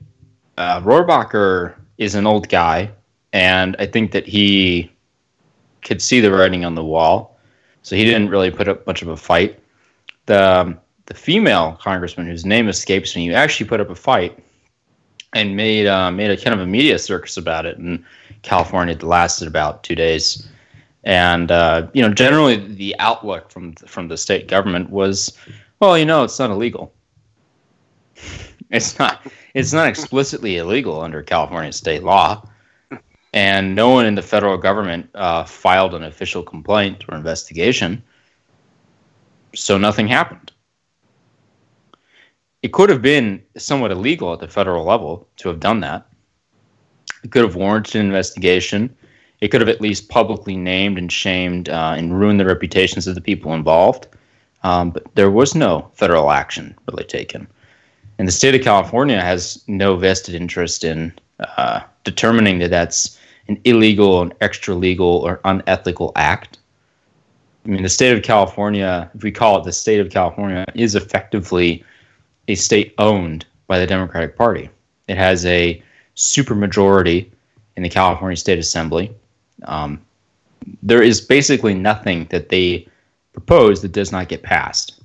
uh, Rohrabacher is an old guy, and I think that he could see the writing on the wall, so he didn't really put up much of a fight. The, um, the female congressman, whose name escapes me, actually put up a fight and made, uh, made a kind of a media circus about it in California that lasted about two days. And, uh, you know, generally the outlook from from the state government was, well, you know, it's not illegal. It's not it's not explicitly illegal under California state law. And no one in the federal government uh, filed an official complaint or investigation. so nothing happened. It could have been somewhat illegal at the federal level to have done that. It could have warranted an investigation. It could have at least publicly named and shamed uh, and ruined the reputations of the people involved. Um, but there was no federal action really taken. And the state of California has no vested interest in uh, determining that that's an illegal, an extra-legal, or unethical act. I mean, the state of California, if we call it the state of California, is effectively a state owned by the Democratic Party. It has a supermajority in the California State Assembly. Um, there is basically nothing that they propose that does not get passed.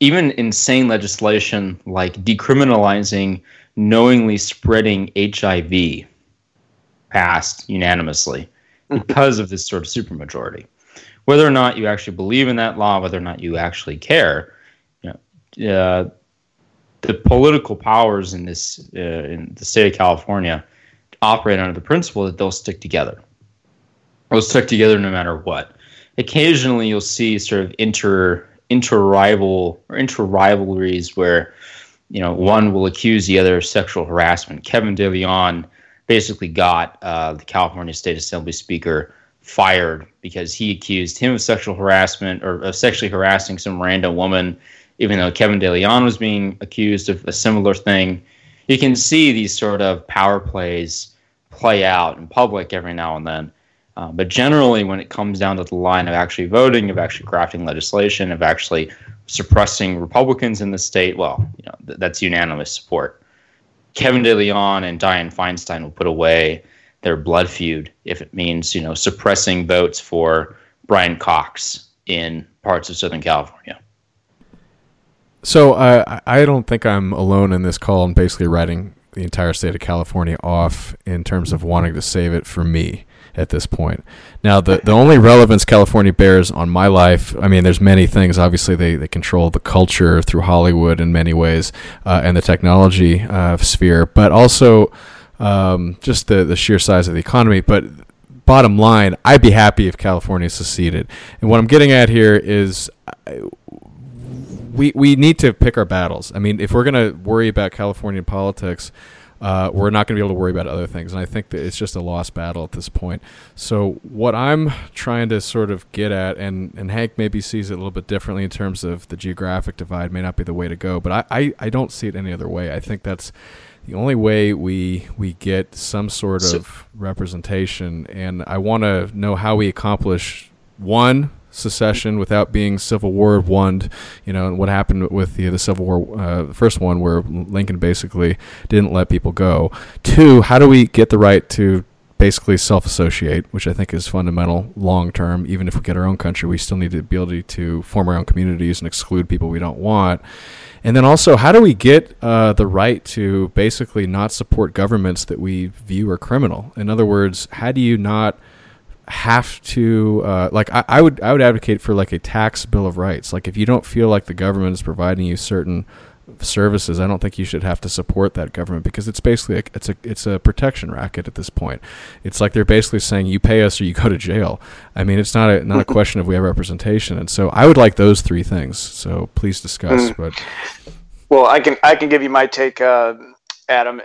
Even insane legislation like decriminalizing knowingly spreading H I V passed unanimously because of this sort of supermajority. Whether or not you actually believe in that law, whether or not you actually care, you know, uh, the political powers in this uh, in the state of California operate under the principle that they'll stick together. They'll stick together no matter what. Occasionally, you'll see sort of inter inter-rival or inter-rivalries where, you know, one will accuse the other of sexual harassment. Kevin De León basically got uh, the California State Assembly Speaker fired because he accused him of sexual harassment or of sexually harassing some random woman, even though Kevin De León was being accused of a similar thing. You can see these sort of power plays play out in public every now and then. Uh, but generally, when it comes down to the line of actually voting, of actually crafting legislation, of actually suppressing Republicans in the state, well, you know, th- that's unanimous support. Kevin De León and Dianne Feinstein will put away their blood feud if it means, you know, suppressing votes for Brian Cox in parts of Southern California. So uh, I don't think I'm alone in this call and basically writing the entire state of California off in terms of wanting to save it for me at this point. Now, the, the only relevance California bears on my life, I mean, there's many things. Obviously, they, they control the culture through Hollywood in many ways uh, and the technology uh, sphere, but also um, just the, the sheer size of the economy. But bottom line, I'd be happy if California seceded. And what I'm getting at here is... I, We we need to pick our battles. I mean, if we're going to worry about California politics, uh, we're not going to be able to worry about other things. And I think that it's just a lost battle at this point. So what I'm trying to sort of get at, and, and Hank maybe sees it a little bit differently in terms of the geographic divide may not be the way to go, but I, I, I don't see it any other way. I think that's the only way we we get some sort so, of representation. And I want to know how we accomplish, one, secession without being Civil War one, you know, and what happened with the, the Civil War, uh, the first one where Lincoln basically didn't let people go. Two, how do we get the right to basically self-associate, which I think is fundamental long-term. Even if we get our own country, we still need the ability to form our own communities and exclude people we don't want. And then also, how do we get uh, the right to basically not support governments that we view are criminal? In other words, how do you not have to uh like I, I would I would advocate for like a tax bill of rights. Like if you don't feel like the government is providing you certain services, I don't think you should have to support that government, because it's basically a, it's a it's a protection racket at this point. It's like they're basically saying you pay us or you go to jail. I mean, it's not a not a question of we have representation. And so I would like those three things. So please discuss. Mm. But well, I can I can give you my take. Uh, Adam,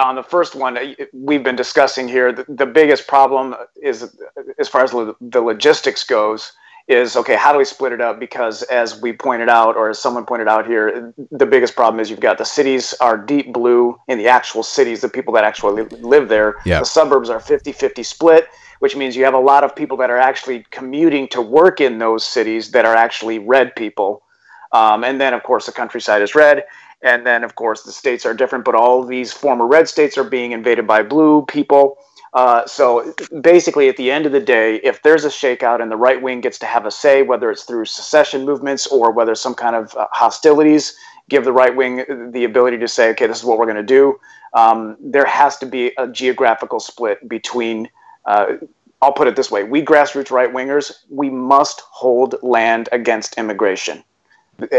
on the first one, we've been discussing here, the, the biggest problem is, as far as lo- the logistics goes, is, okay, how do we split it up? Because as we pointed out, or as someone pointed out here, the biggest problem is you've got the cities are deep blue in the actual cities, the people that actually live there. Yeah. The suburbs are fifty-fifty split, which means you have a lot of people that are actually commuting to work in those cities that are actually red people. Um, and then, of course, the countryside is red. And then, of course, the states are different, but all these former red states are being invaded by blue people. Uh, so basically, at the end of the day, if there's a shakeout and the right wing gets to have a say, whether it's through secession movements or whether some kind of uh, hostilities give the right wing the ability to say, okay, this is what we're going to do, um, there has to be a geographical split between, uh, I'll put it this way, we grassroots right wingers, we must hold land against immigration.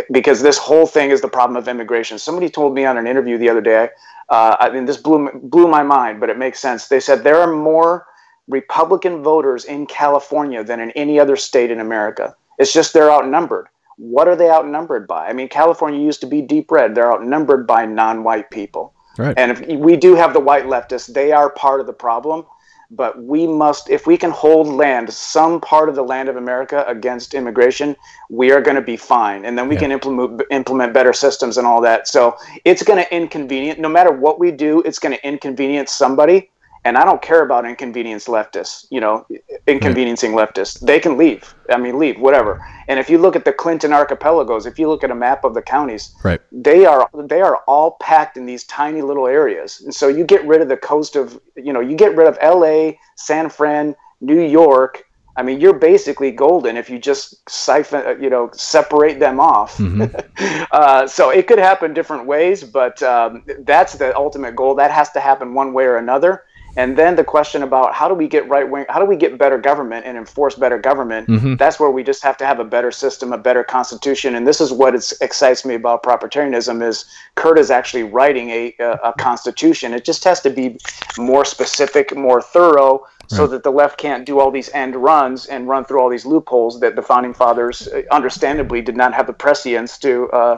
Because this whole thing is the problem of immigration. Somebody told me on an interview the other day, uh, I mean, this blew blew my mind, but it makes sense. They said there are more Republican voters in California than in any other state in America. It's just they're outnumbered. What are they outnumbered by? I mean, California used to be deep red. They're outnumbered by non-white people. Right. And if we do have the white leftists, they are part of the problem. But we must, if we can hold land, some part of the land of America against immigration, we are going to be fine. And then we yeah. can implement, implement better systems and all that. So it's going to inconvenience, no matter what we do, it's going to inconvenience somebody. And I don't care about inconvenience leftists, you know, inconveniencing right. leftists. They can leave. I mean, leave, whatever. And if you look at the Clinton archipelagos, if you look at a map of the counties, right. they are they are all packed in these tiny little areas. And so you get rid of the coast of, you know, you get rid of L A, San Fran, New York. I mean, you're basically golden if you just siphon, you know, separate them off. Mm-hmm. uh, so it could happen different ways, but um, that's the ultimate goal. That has to happen one way or another. And then the question about how do we get right wing, how do we get better government and enforce better government? Mm-hmm. That's where we just have to have a better system, a better constitution. And this is what it's, excites me about propertarianism is Kurt is actually writing a, a, a constitution. It just has to be more specific, more thorough, right. so that the left can't do all these end runs and run through all these loopholes that the founding fathers understandably did not have the prescience to, uh,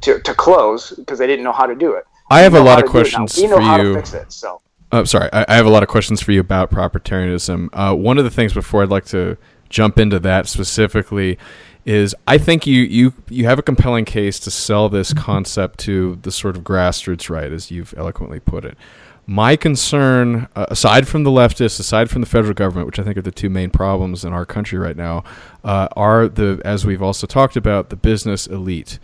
to, to close because they didn't know how to do it. I have a lot of questions for you. We know how to fix it, so. Oh, sorry, I, I have a lot of questions for you about propertarianism. Uh, one of the things before I'd like to jump into that specifically is I think you you you have a compelling case to sell this concept to the sort of grassroots right, as you've eloquently put it. My concern, uh, aside from the leftists, aside from the federal government, which I think are the two main problems in our country right now, uh, are the, as we've also talked about, the business elite.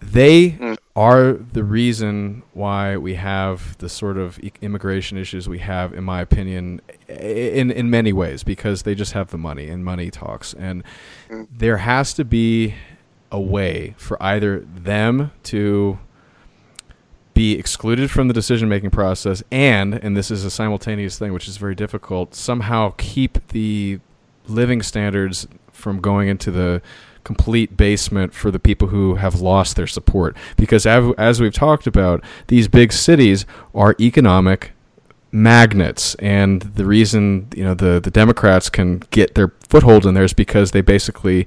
They are the reason why we have the sort of immigration issues we have, in my opinion, in in many ways, because they just have the money and money talks. And there has to be a way for either them to be excluded from the decision-making process and, and this is a simultaneous thing, which is very difficult, somehow keep the living standards from going into the complete basement for the people who have lost their support. Because as we've talked about, these big cities are economic magnets. And the reason, you know, the, the Democrats can get their foothold in there is because they basically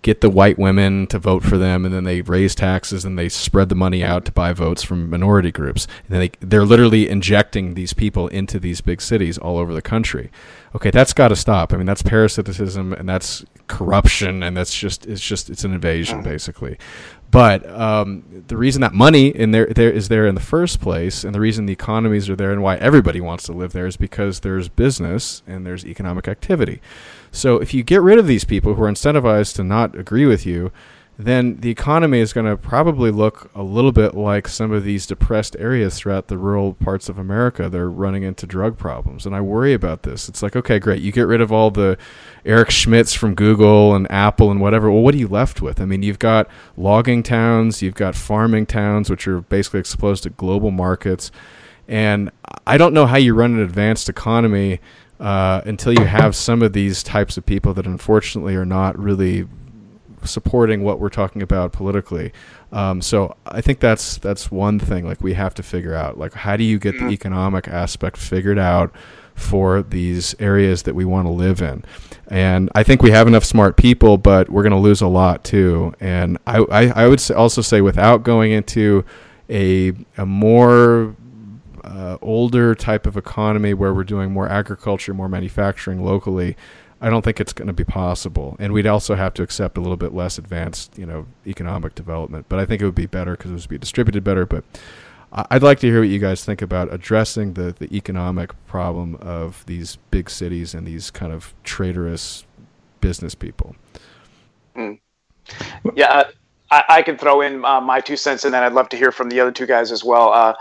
get the white women to vote for them, and then they raise taxes and they spread the money out to buy votes from minority groups. And they, they're literally injecting these people into these big cities all over the country. Okay, that's got to stop. I mean, that's parasitism and that's corruption, and that's just, it's just, it's an invasion basically. But um, the reason that money in there, there is there in the first place, and the reason the economies are there and why everybody wants to live there is because there's business and there's economic activity. So if you get rid of these people who are incentivized to not agree with you, then the economy is going to probably look a little bit like some of these depressed areas throughout the rural parts of America. They're running into drug problems. And I worry about this. It's like, okay, great. You get rid of all the Eric Schmidts from Google and Apple and whatever. Well, what are you left with? I mean, you've got logging towns, you've got farming towns, which are basically exposed to global markets. And I don't know how you run an advanced economy uh, until you have some of these types of people that unfortunately are not really supporting what we're talking about politically. Um, so I think that's that's one thing, like, we have to figure out, like, how do you get the economic aspect figured out for these areas that we want to live in? And I think we have enough smart people, but we're going to lose a lot too. And I, I, I would also say, without going into a, a more uh, older type of economy where we're doing more agriculture, more manufacturing locally, I don't think it's going to be possible. And we'd also have to accept a little bit less advanced, you know, economic development. But I think it would be better because it would be distributed better. But I'd like to hear what you guys think about addressing the, the economic problem of these big cities and these kind of traitorous business people. Mm. Yeah, I, I can throw in uh, my two cents, and then I'd love to hear from the other two guys as well. Uh,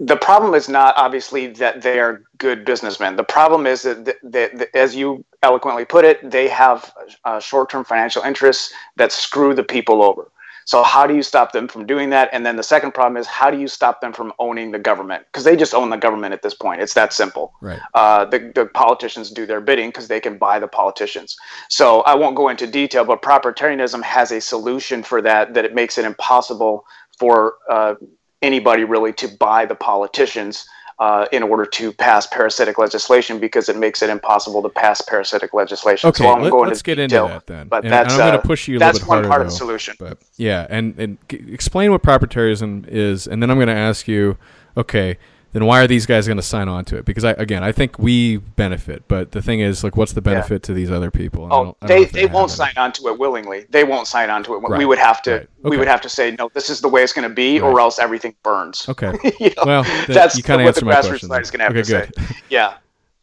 the problem is not obviously that they are good businessmen. The problem is that, th- that, that as you eloquently put it, they have uh, short-term financial interests that screw the people over. So how do you stop them from doing that? And then the second problem is, how do you stop them from owning the government? Because they just own the government at this point. It's that simple. Right. Uh, the, the politicians do their bidding because they can buy the politicians. So I won't go into detail, but propertarianism has a solution for that, that it makes it impossible for uh, anybody really to buy the politicians. uh, in order to pass parasitic legislation, because it makes it impossible to pass parasitic legislation. Okay, so I'm let, going let's to get detail, into that then. But and, that's, and I'm uh, going to push you a little bit harder. That's one part though, of the solution. But, yeah, and, and explain what proprietarism is, and then I'm going to ask you, okay, then why are these guys going to sign on to it? Because, I, again, I think we benefit, but the thing is, like, what's the benefit yeah. to these other people? And oh, I don't, I don't they, they, they won't sign on to it willingly. They won't sign on to it. Right. We would have to right. okay. we would have to say, no, this is the way it's going to be, right. or else everything burns. Okay. you know, well, that, that's you kind of answered my question. That's what the grassroots is going to have okay, to good. say. Yeah. All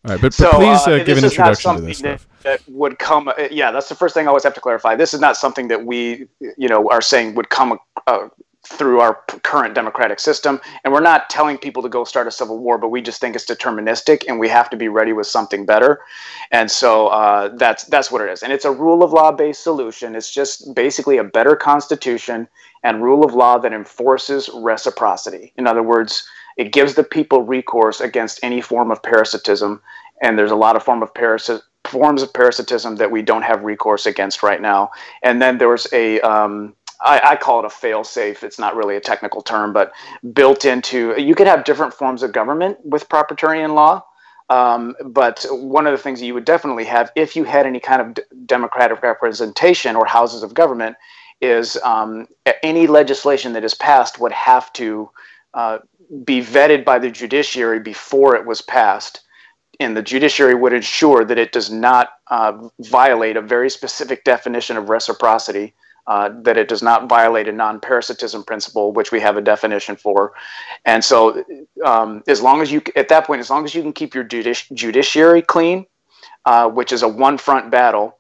right, but, but so, please uh, uh, give an introduction to this stuff. That would come, uh, yeah, that's the first thing I always have to clarify. This is not something that we, you know, are saying would come uh, through our current democratic system, and we're not telling people to go start a civil war, but we just think it's deterministic, and we have to be ready with something better. And so uh, that's that's what it is. And it's a rule of law based solution. It's just basically a better constitution and rule of law that enforces reciprocity. In other words, it gives the people recourse against any form of parasitism, and there's a lot of form of parasit forms of parasitism that we don't have recourse against right now. And then there was a um, I, I call it a fail-safe. It's not really a technical term, but built into, you could have different forms of government with proprietarian law, um, but one of the things that you would definitely have if you had any kind of d democratic representation or houses of government is um, any legislation that is passed would have to uh, be vetted by the judiciary before it was passed. And the judiciary would ensure that it does not uh, violate a very specific definition of reciprocity, Uh, that it does not violate a non-parasitism principle, which we have a definition for. And so um, as long as you, at that point, as long as you can keep your judici judiciary clean, uh, which is a one-front battle,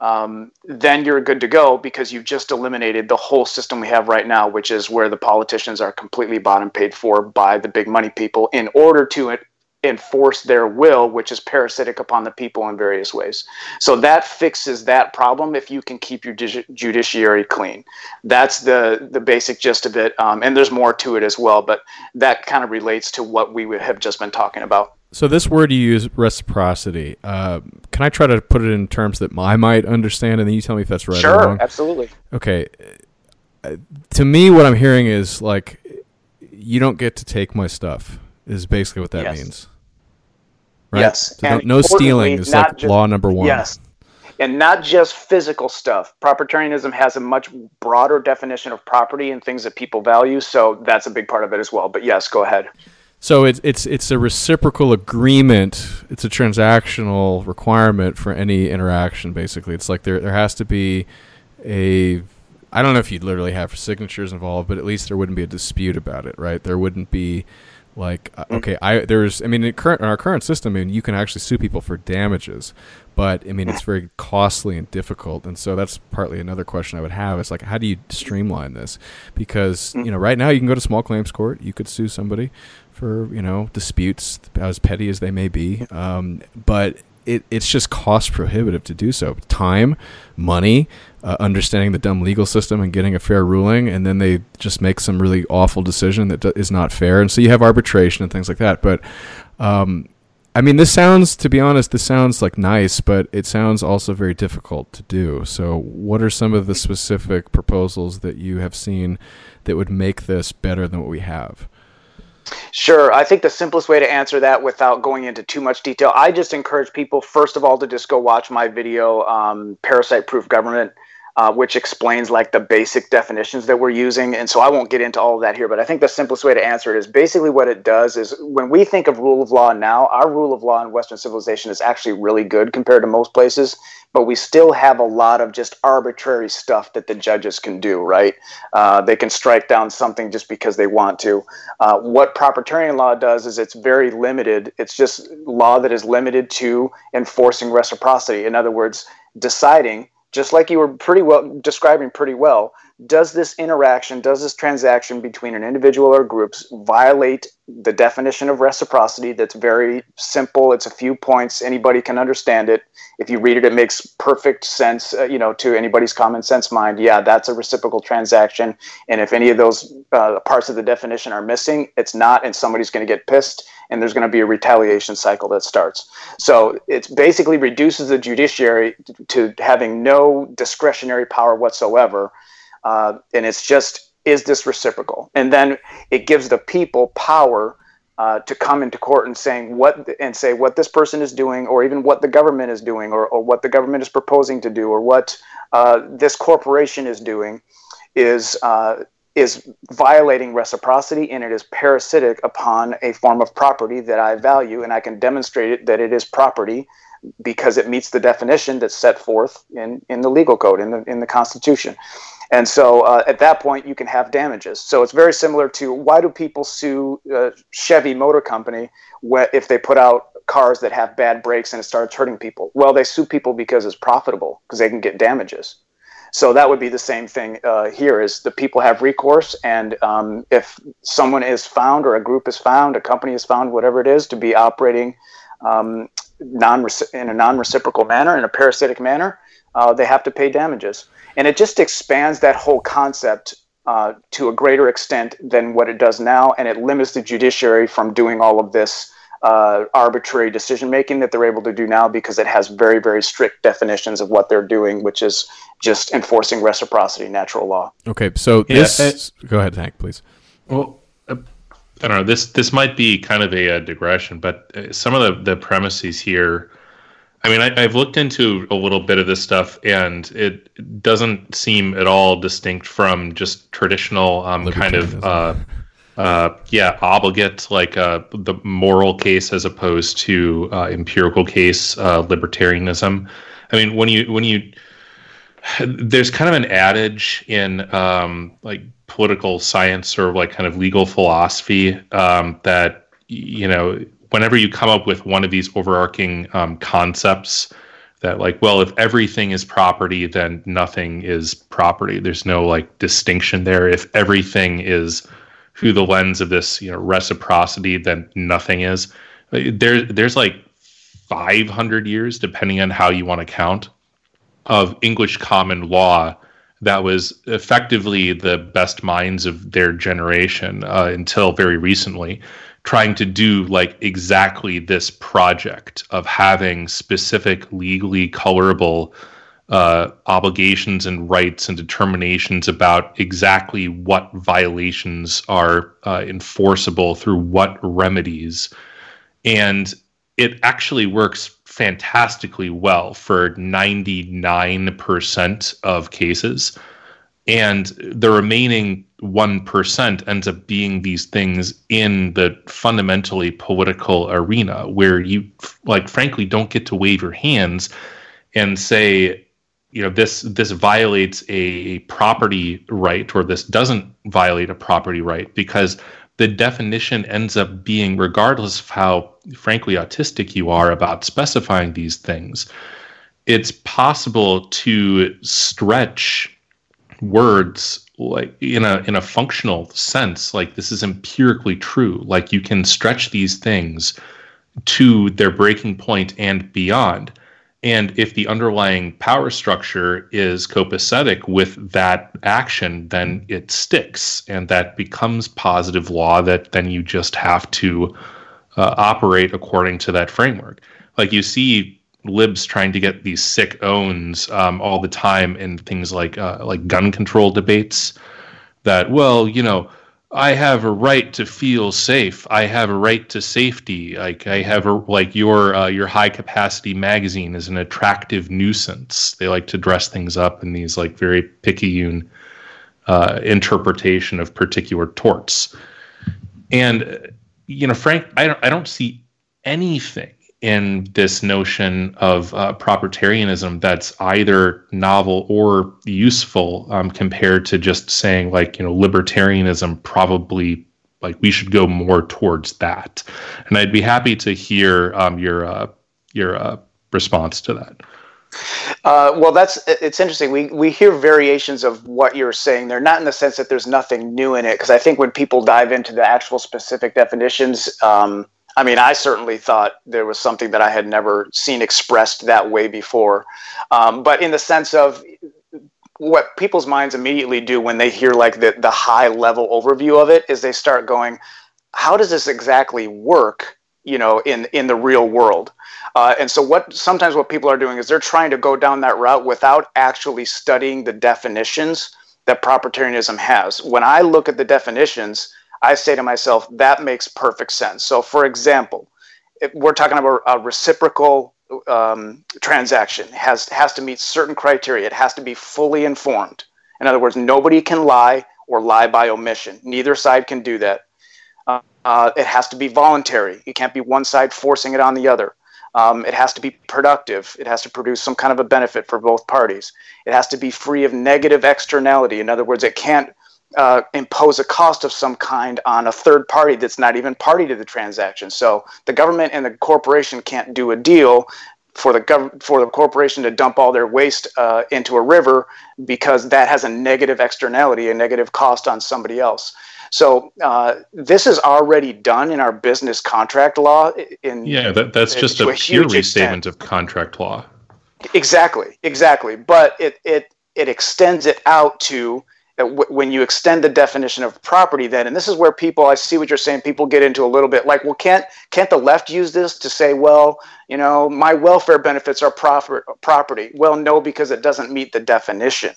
um, then you're good to go, because you've just eliminated the whole system we have right now, which is where the politicians are completely bought and paid for by the big money people in order to it enforce their will, which is parasitic upon the people in various ways. So that fixes that problem if you can keep your judiciary clean. That's the the basic gist of it, um, and there's more to it as well, but that kind of relates to what we would have just been talking about. So this word you use, reciprocity, uh, can I try to put it in terms that I might understand, and then you tell me if that's right sure, or wrong? Sure, absolutely. Okay. Uh, to me, what I'm hearing is, like, you don't get to take my stuff is basically what that yes. means. Right? Yes. So no stealing is like just, law number one. Yes. And not just physical stuff. Proprietarianism has a much broader definition of property and things that people value. So that's a big part of it as well. But yes, go ahead. So it's, it's, it's a reciprocal agreement. It's a transactional requirement for any interaction, basically. It's like there, there has to be a, I don't know if you'd literally have signatures involved, but at least there wouldn't be a dispute about it, right? There wouldn't be, like, okay, I there's, I mean, in, current, in our current system, I mean, you can actually sue people for damages, but I mean, it's very costly and difficult. And so that's partly another question I would have is, like, how do you streamline this? Because, you know, right now you can go to small claims court, you could sue somebody for, you know, disputes as petty as they may be. Um, but it, it's just cost prohibitive to do so. Time, money, uh, understanding the dumb legal system and getting a fair ruling, and then they just make some really awful decision that is not fair. And so you have arbitration and things like that. But, um, I mean, this sounds, to be honest, this sounds like nice, but it sounds also very difficult to do. So what are some of the specific proposals that you have seen that would make this better than what we have? Sure. I think the simplest way to answer that without going into too much detail, I just encourage people, first of all, to just go watch my video, um, Parasite Proof Government, uh, which explains, like, the basic definitions that we're using. And so I won't get into all of that here, but I think the simplest way to answer it is basically what it does is when we think of rule of law now, our rule of law in Western civilization is actually really good compared to most places, but we still have a lot of just arbitrary stuff that the judges can do, right? Uh, they can strike down something just because they want to. Uh, what proprietarian law does is it's very limited. It's just law that is limited to enforcing reciprocity. In other words, deciding, just like you were pretty well describing pretty well, does this interaction, does this transaction between an individual or groups violate the definition of reciprocity? That's very simple. It's a few points. Anybody can understand it. If you read it, it makes perfect sense, uh, you know, to anybody's common sense mind. Yeah, that's a reciprocal transaction. And if any of those uh, parts of the definition are missing, it's not, and somebody's going to get pissed, and there's going to be a retaliation cycle that starts. So it basically reduces the judiciary to having no discretionary power whatsoever. Uh, and it's just, is this reciprocal? And then it gives the people power uh, to come into court and saying what and say what this person is doing, or even what the government is doing, or, or what the government is proposing to do, or what uh, this corporation is doing, is uh, is violating reciprocity, and it is parasitic upon a form of property that I value, and I can demonstrate it that it is property because it meets the definition that's set forth in, in the legal code, in the in the Constitution. And so uh, at that point, you can have damages. So it's very similar to, why do people sue uh, Chevy Motor Company wh- if they put out cars that have bad brakes and it starts hurting people? Well, they sue people because it's profitable, because they can get damages. So that would be the same thing uh, here, is the people have recourse, and um, if someone is found, or a group is found, a company is found, whatever it is, to be operating um, non in a non-reciprocal manner, in a parasitic manner, uh, they have to pay damages. And it just expands that whole concept uh, to a greater extent than what it does now, and it limits the judiciary from doing all of this uh, arbitrary decision-making that they're able to do now, because it has very, very strict definitions of what they're doing, which is just enforcing reciprocity, natural law. Okay, so this... Yeah, I, go ahead, Hank, please. Well, uh, I don't know, this this might be kind of a, a digression, but uh, some of the, the premises here... I mean, I, I've looked into a little bit of this stuff, and it doesn't seem at all distinct from just traditional um, kind of, uh, uh, yeah, obligate, like uh, the moral case as opposed to uh, empirical case, uh, libertarianism. I mean, when you when you there's kind of an adage in um, like political science, or like kind of legal philosophy, um, that, you know, whenever you come up with one of these overarching um, concepts that, like, well, if everything is property, then nothing is property. There's no like distinction there. If everything is through the lens of this, you know, reciprocity, then nothing is. There, there's like five hundred years, depending on how you want to count, of English common law that was effectively the best minds of their generation uh, until very recently, trying to do like exactly this project of having specific legally colorable uh, obligations and rights and determinations about exactly what violations are uh, enforceable through what remedies. And it actually works fantastically well for ninety-nine percent of cases. And the remaining one percent ends up being these things in the fundamentally political arena, where you, like, frankly, don't get to wave your hands and say, you know, this this violates a property right, or this doesn't violate a property right, because the definition ends up being, regardless of how, frankly, autistic you are about specifying these things, it's possible to stretch words like in a in a functional sense, like this is empirically true, like you can stretch these things to their breaking point and beyond. And if the underlying power structure is copacetic with that action, then it sticks, and that becomes positive law that then you just have to uh, operate according to that framework. Like, you see libs trying to get these sick owns um, all the time in things like uh, like gun control debates, that, well, you know, I have a right to feel safe. I have a right to safety. Like, I have a, like your uh, your high capacity magazine is an attractive nuisance. They like to dress things up in these like very picayune uh, interpretation of particular torts. And, you know, Frank, I don't, I don't see anything in this notion of uh, propertarianism that's either novel or useful um, compared to just saying, like, you know, libertarianism probably, like, we should go more towards that. And I'd be happy to hear um, your uh, your uh, response to that. Uh, well, that's it's interesting. We we hear variations of what you're saying there, not in the sense that there's nothing new in it, because I think when people dive into the actual specific definitions, um, I mean, I certainly thought there was something that I had never seen expressed that way before. Um, but in the sense of what people's minds immediately do when they hear like the, the high level overview of it is they start going, how does this exactly work, you know, in, in the real world? Uh, and so what sometimes what people are doing is they're trying to go down that route without actually studying the definitions that propertarianism has. When I look at the definitions, I say to myself, that makes perfect sense. So for example, if we're talking about a reciprocal um, transaction, has has to meet certain criteria. It has to be fully informed. In other words, nobody can lie or lie by omission. Neither side can do that. Uh, uh, it has to be voluntary. It can't be one side forcing it on the other. Um, it has to be productive. It has to produce some kind of a benefit for both parties. It has to be free of negative externality. In other words, it can't uh, impose a cost of some kind on a third party that's not even party to the transaction. So the government and the corporation can't do a deal for the gov- for the corporation to dump all their waste uh, into a river, because that has a negative externality, a negative cost on somebody else. So uh, this is already done in our business contract law. In yeah, that, that's in, just a pure restatement of contract law. Exactly, exactly. But it it it extends it out to uh, w- when you extend the definition of property. Then, and this is where people, I see what you're saying. People get into a little bit like, well, can't can't the left use this to say, well, you know, my welfare benefits are proper, property? Well, no, because it doesn't meet the definition.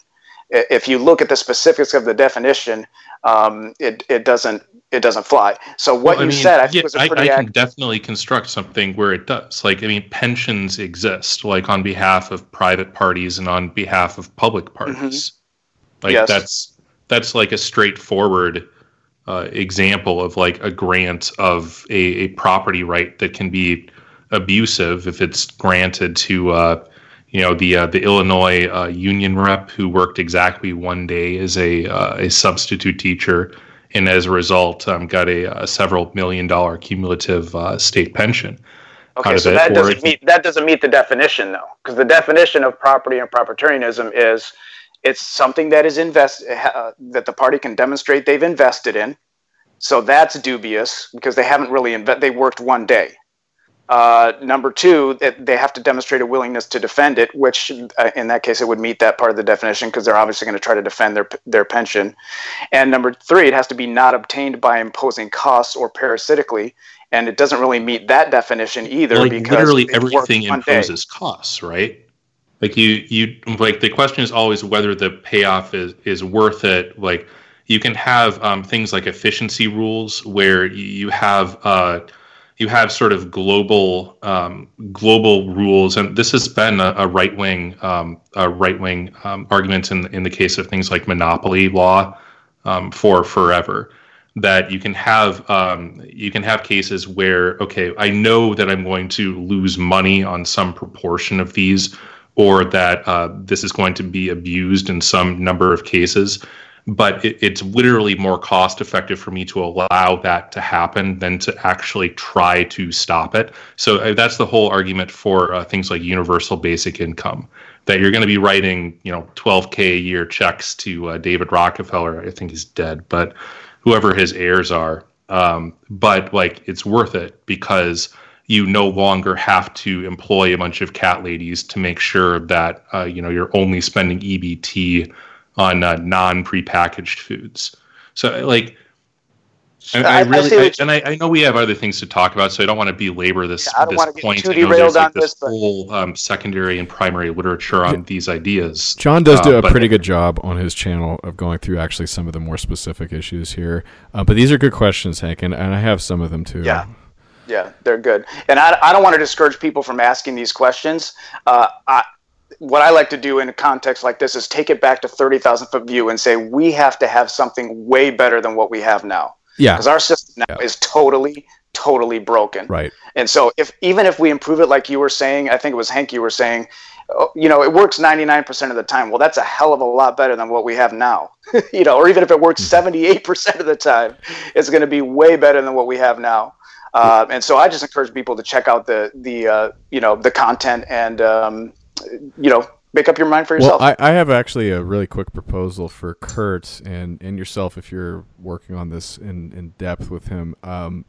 If you look at the specifics of the definition, um, it it doesn't it doesn't fly. So what well, you I mean, said, I think yeah, was a pretty. I, I act- can definitely construct something where it does. Like I mean, pensions exist, like on behalf of private parties and on behalf of public parties. Mm-hmm. Like yes. that's that's like a straightforward uh, example of like a grant of a, a property right that can be abusive if it's granted to. Uh, You know, the uh, the Illinois uh, union rep who worked exactly one day as a uh, a substitute teacher, and as a result, um, got a, a several million dollar cumulative uh, state pension. Okay, so that doesn't meet that doesn't meet the definition though, because the definition of property and proprietarianism is it's something that is invest uh, that the party can demonstrate they've invested in. So that's dubious because they haven't really inve- they worked one day. Uh, number two, it, they have to demonstrate a willingness to defend it, which uh, in that case it would meet that part of the definition because they're obviously going to try to defend their their pension. And number three, it has to be not obtained by imposing costs or parasitically, and it doesn't really meet that definition either. Like, because literally everything imposes day. costs, right? Like you, you, like the question is always whether the payoff is, is worth it. Like you can have um, things like efficiency rules where you have. Uh, You have sort of global um, global rules, and this has been a, a right wing um, a right wing um, argument in in the case of things like monopoly law um, for forever. That you can have um, you can have cases where okay, I know that I'm going to lose money on some proportion of these, or that uh, this is going to be abused in some number of cases. But it, it's literally more cost effective for me to allow that to happen than to actually try to stop it. So that's the whole argument for uh, things like universal basic income, that you're going to be writing, you know, twelve K a year checks to uh, David Rockefeller. I think he's dead, but whoever his heirs are. Um, but like it's worth it because you no longer have to employ a bunch of cat ladies to make sure that, uh, you know, you're only spending E B T on uh, non-prepackaged foods. So, like, I, I really, I I, and I, I know we have other things to talk about, so I don't want to belabor this, yeah, I don't this want to point. Get too derailed I know there's like this, this whole um, secondary and primary literature on yeah. these ideas. John does uh, do a but, pretty good job on his channel of going through actually some of the more specific issues here. Uh, but these are good questions, Hank, and, and I have some of them too. Yeah. Yeah, they're good. And I, I don't want to discourage people from asking these questions. Uh, I, What I like to do in a context like this is take it back to thirty thousand foot view and say we have to have something way better than what we have now. Yeah, because our system now yeah. is totally, totally broken. Right. And so if even if we improve it, like you were saying, I think it was Hank, you were saying, you know, it works ninety-nine percent of the time. Well, that's a hell of a lot better than what we have now. You know, or even if it works seventy-eight percent of the time, it's going to be way better than what we have now. Uh, and so I just encourage people to check out the the uh, you know the content and. Um, you know, make up your mind for yourself. Well, I, I have actually a really quick proposal for Kurt and, and yourself if you're working on this in, in depth with him. Um,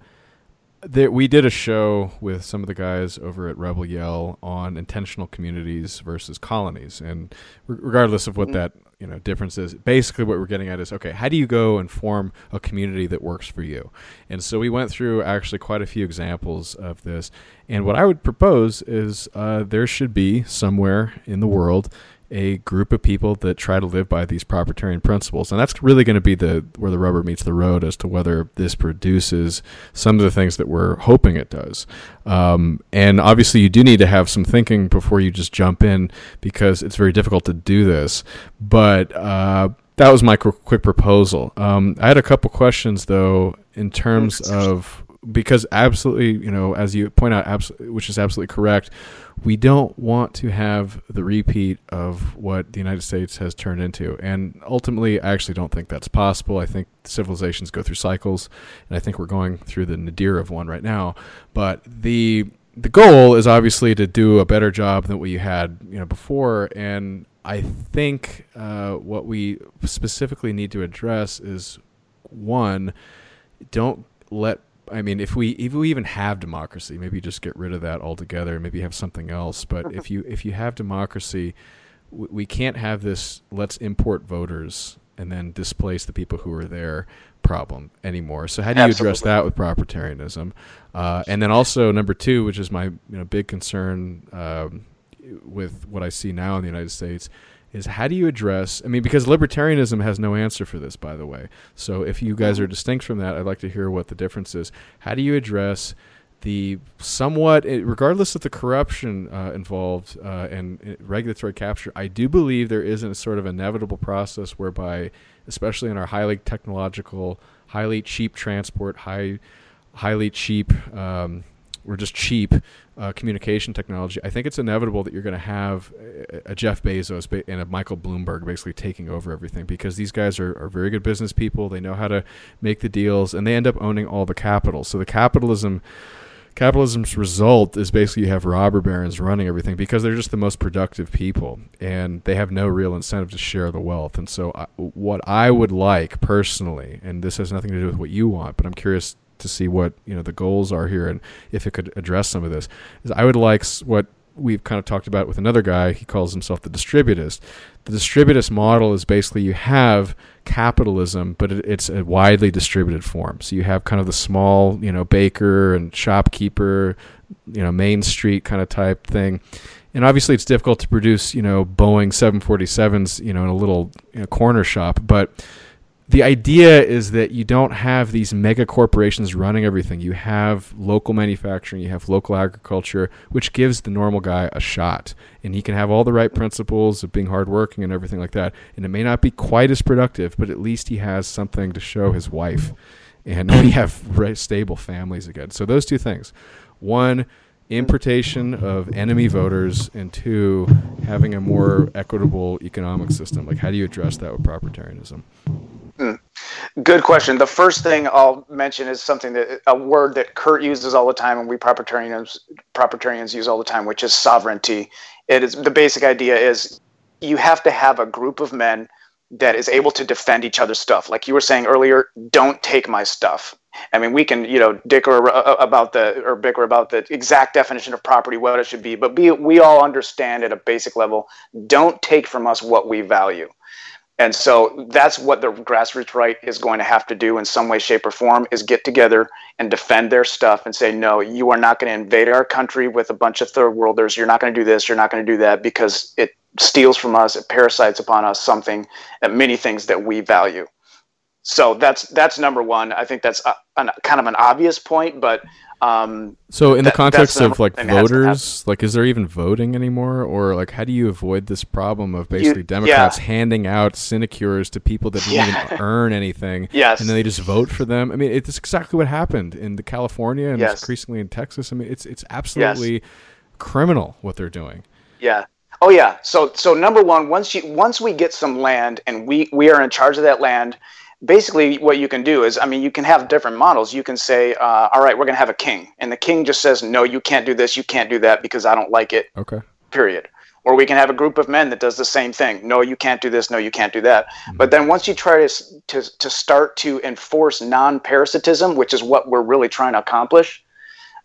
that we did a show with some of the guys over at Rebel Yell on intentional communities versus colonies. And re- regardless of what mm-hmm. that you know difference is, basically what we're getting at is, okay, how do you go and form a community that works for you? And so we went through actually quite a few examples of this. And what I would propose is uh, there should be somewhere in the world a group of people that try to live by these propertarian principles. And that's really going to be the where the rubber meets the road as to whether this produces some of the things that we're hoping it does. Um, and obviously you do need to have some thinking before you just jump in, because it's very difficult to do this. But uh, that was my quick proposal. Um, I had a couple questions, though, in terms of... Because absolutely, you know, as you point out, abs- which is absolutely correct, we don't want to have the repeat of what the United States has turned into. And ultimately, I actually don't think that's possible. I think civilizations go through cycles, and I think we're going through the nadir of one right now. But the the goal is obviously to do a better job than what you had, you know, before. And I think uh, what we specifically need to address is, one, don't let I mean, if we if we even have democracy, maybe just get rid of that altogether. Maybe have something else. But if you if you have democracy, we, we can't have this "let's import voters and then displace the people who are there" problem anymore. So how do you Absolutely. address that with propertarianism? Uh, and then also number two, which is my you know big concern um, with what I see now in the United States, is how do you address, I mean, because libertarianism has no answer for this, by the way. So if you guys are distinct from that, I'd like to hear what the difference is. How do you address the somewhat, regardless of the corruption uh, involved uh, and regulatory capture, I do believe there is a sort of inevitable process whereby, especially in our highly technological, highly cheap transport, high, highly cheap, um, or just cheap uh, communication technology, I think it's inevitable that you're going to have a Jeff Bezos and a Michael Bloomberg basically taking over everything, because these guys are, are very good business people. They know how to make the deals, and they end up owning all the capital. So the capitalism... Capitalism's result is basically you have robber barons running everything, because they're just the most productive people, and they have no real incentive to share the wealth. And so I, what I would like personally, and this has nothing to do with what you want, but I'm curious to see what you know the goals are here and if it could address some of this, is I would like what we've kind of talked about with another guy. He calls himself the distributist. The distributist model is basically you have capitalism, but it, it's a widely distributed form. So you have kind of the small, you know, baker and shopkeeper, you know, Main Street kind of type thing. And obviously it's difficult to produce, you know, Boeing seven forty-sevens, you know, in a little you know, corner shop. But the idea is that you don't have these mega corporations running everything. You have local manufacturing, you have local agriculture, which gives the normal guy a shot. And he can have all the right principles of being hardworking and everything like that. And it may not be quite as productive, but at least he has something to show his wife. And we have stable families again. So those two things. One, importation of enemy voters, and two, having a more equitable economic system. Like, how do you address that with propertarianism? Mm. Good question. The first thing I'll mention is something that a word that Kurt uses all the time, and we propertarians propertarians use all the time, which is sovereignty. It is the basic idea is you have to have a group of men that is able to defend each other's stuff. Like you were saying earlier, don't take my stuff. I mean, we can, you know, dicker about the or bicker about the exact definition of property, what it should be, but we, we all understand at a basic level, don't take from us what we value. And so that's what the grassroots right is going to have to do in some way, shape, or form, is get together and defend their stuff and say, no, you are not going to invade our country with a bunch of third worlders. You're not going to do this. You're not going to do that, because it steals from us. It parasites upon us something and many things that we value. So that's that's number one. I think that's a, an, kind of an obvious point, but um, so in that, the context the of like voters, like is there even voting anymore, or like how do you avoid this problem of basically you, Democrats yeah. handing out sinecures to people that yeah. didn't even earn anything, yes. and then they just vote for them? I mean, it's exactly what happened in the California and yes. increasingly in Texas. I mean, it's it's absolutely yes. criminal what they're doing. Yeah. Oh yeah. So so number one, once you once we get some land and we we are in charge of that land. Basically, what you can do is, I mean, you can have different models. You can say, uh, all right, we're going to have a king. And the king just says, no, you can't do this, you can't do that, because I don't like it, okay. period. Or we can have a group of men that does the same thing. No, you can't do this, no, you can't do that. Mm-hmm. But then once you try to, to, to start to enforce non-parasitism, which is what we're really trying to accomplish,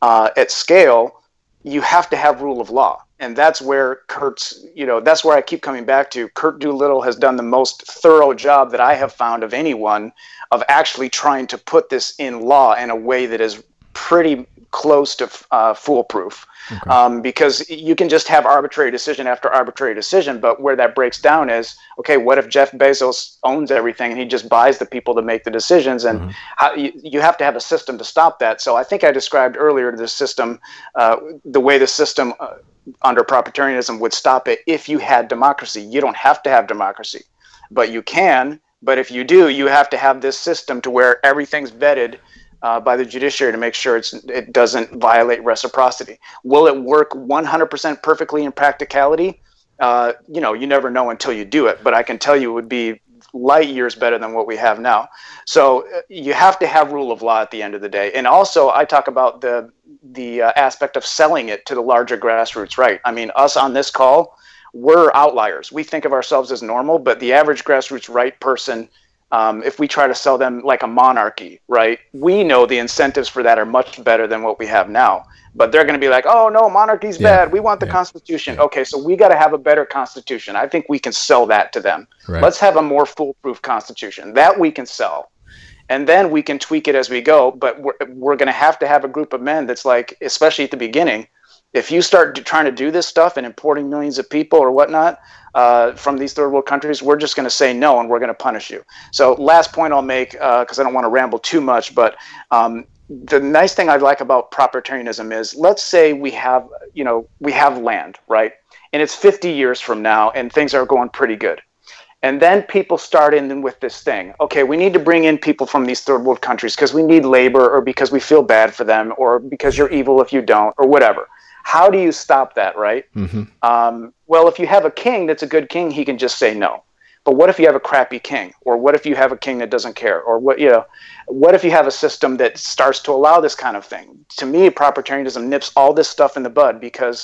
uh, at scale, you have to have rule of law. And that's where Kurt's, you know, that's where I keep coming back to. Kurt Doolittle has done the most thorough job that I have found of anyone of actually trying to put this in law in a way that is pretty close to uh, foolproof, okay. um, because you can just have arbitrary decision after arbitrary decision. But where that breaks down is, okay, what if Jeff Bezos owns everything and he just buys the people to make the decisions? And mm-hmm. how, you, you have to have a system to stop that. So I think I described earlier the system, uh, the way the system uh, under proprietarianism would stop it if you had democracy. You don't have to have democracy, but you can. But if you do, you have to have this system to where everything's vetted Uh, by the judiciary to make sure it's, it doesn't violate reciprocity. Will it work one hundred percent perfectly in practicality? Uh, you know, you never know until you do it, but I can tell you it would be light years better than what we have now. So uh, you have to have rule of law at the end of the day. And also I talk about the, the uh, aspect of selling it to the larger grassroots right. I mean, us on this call, we're outliers. We think of ourselves as normal, but the average grassroots right person, Um, if we try to sell them like a monarchy, right, we know the incentives for that are much better than what we have now. But they're going to be like, oh, no, monarchy's yeah. bad. We want the yeah. Constitution. Yeah. Okay, so we got to have a better Constitution. I think we can sell that to them. Right. Let's have a more foolproof Constitution. That we can sell. And then we can tweak it as we go. But we're, we're going to have to have a group of men that's like, especially at the beginning, if you start trying to do this stuff and importing millions of people or whatnot uh, from these third world countries, we're just going to say no and we're going to punish you. So last point I'll make, because uh, I don't want to ramble too much, but um, the nice thing I like about proprietarianism is, let's say we have, you know, we have land, right? And it's fifty years from now and things are going pretty good. And then people start in with this thing. Okay, we need to bring in people from these third world countries because we need labor or because we feel bad for them or because you're evil if you don't or whatever. How do you stop that, right? Mm-hmm. Um, well, if you have a king that's a good king, he can just say no. But what if you have a crappy king? Or what if you have a king that doesn't care? Or what, you know, what if you have a system that starts to allow this kind of thing? To me, proprietarianism nips all this stuff in the bud because,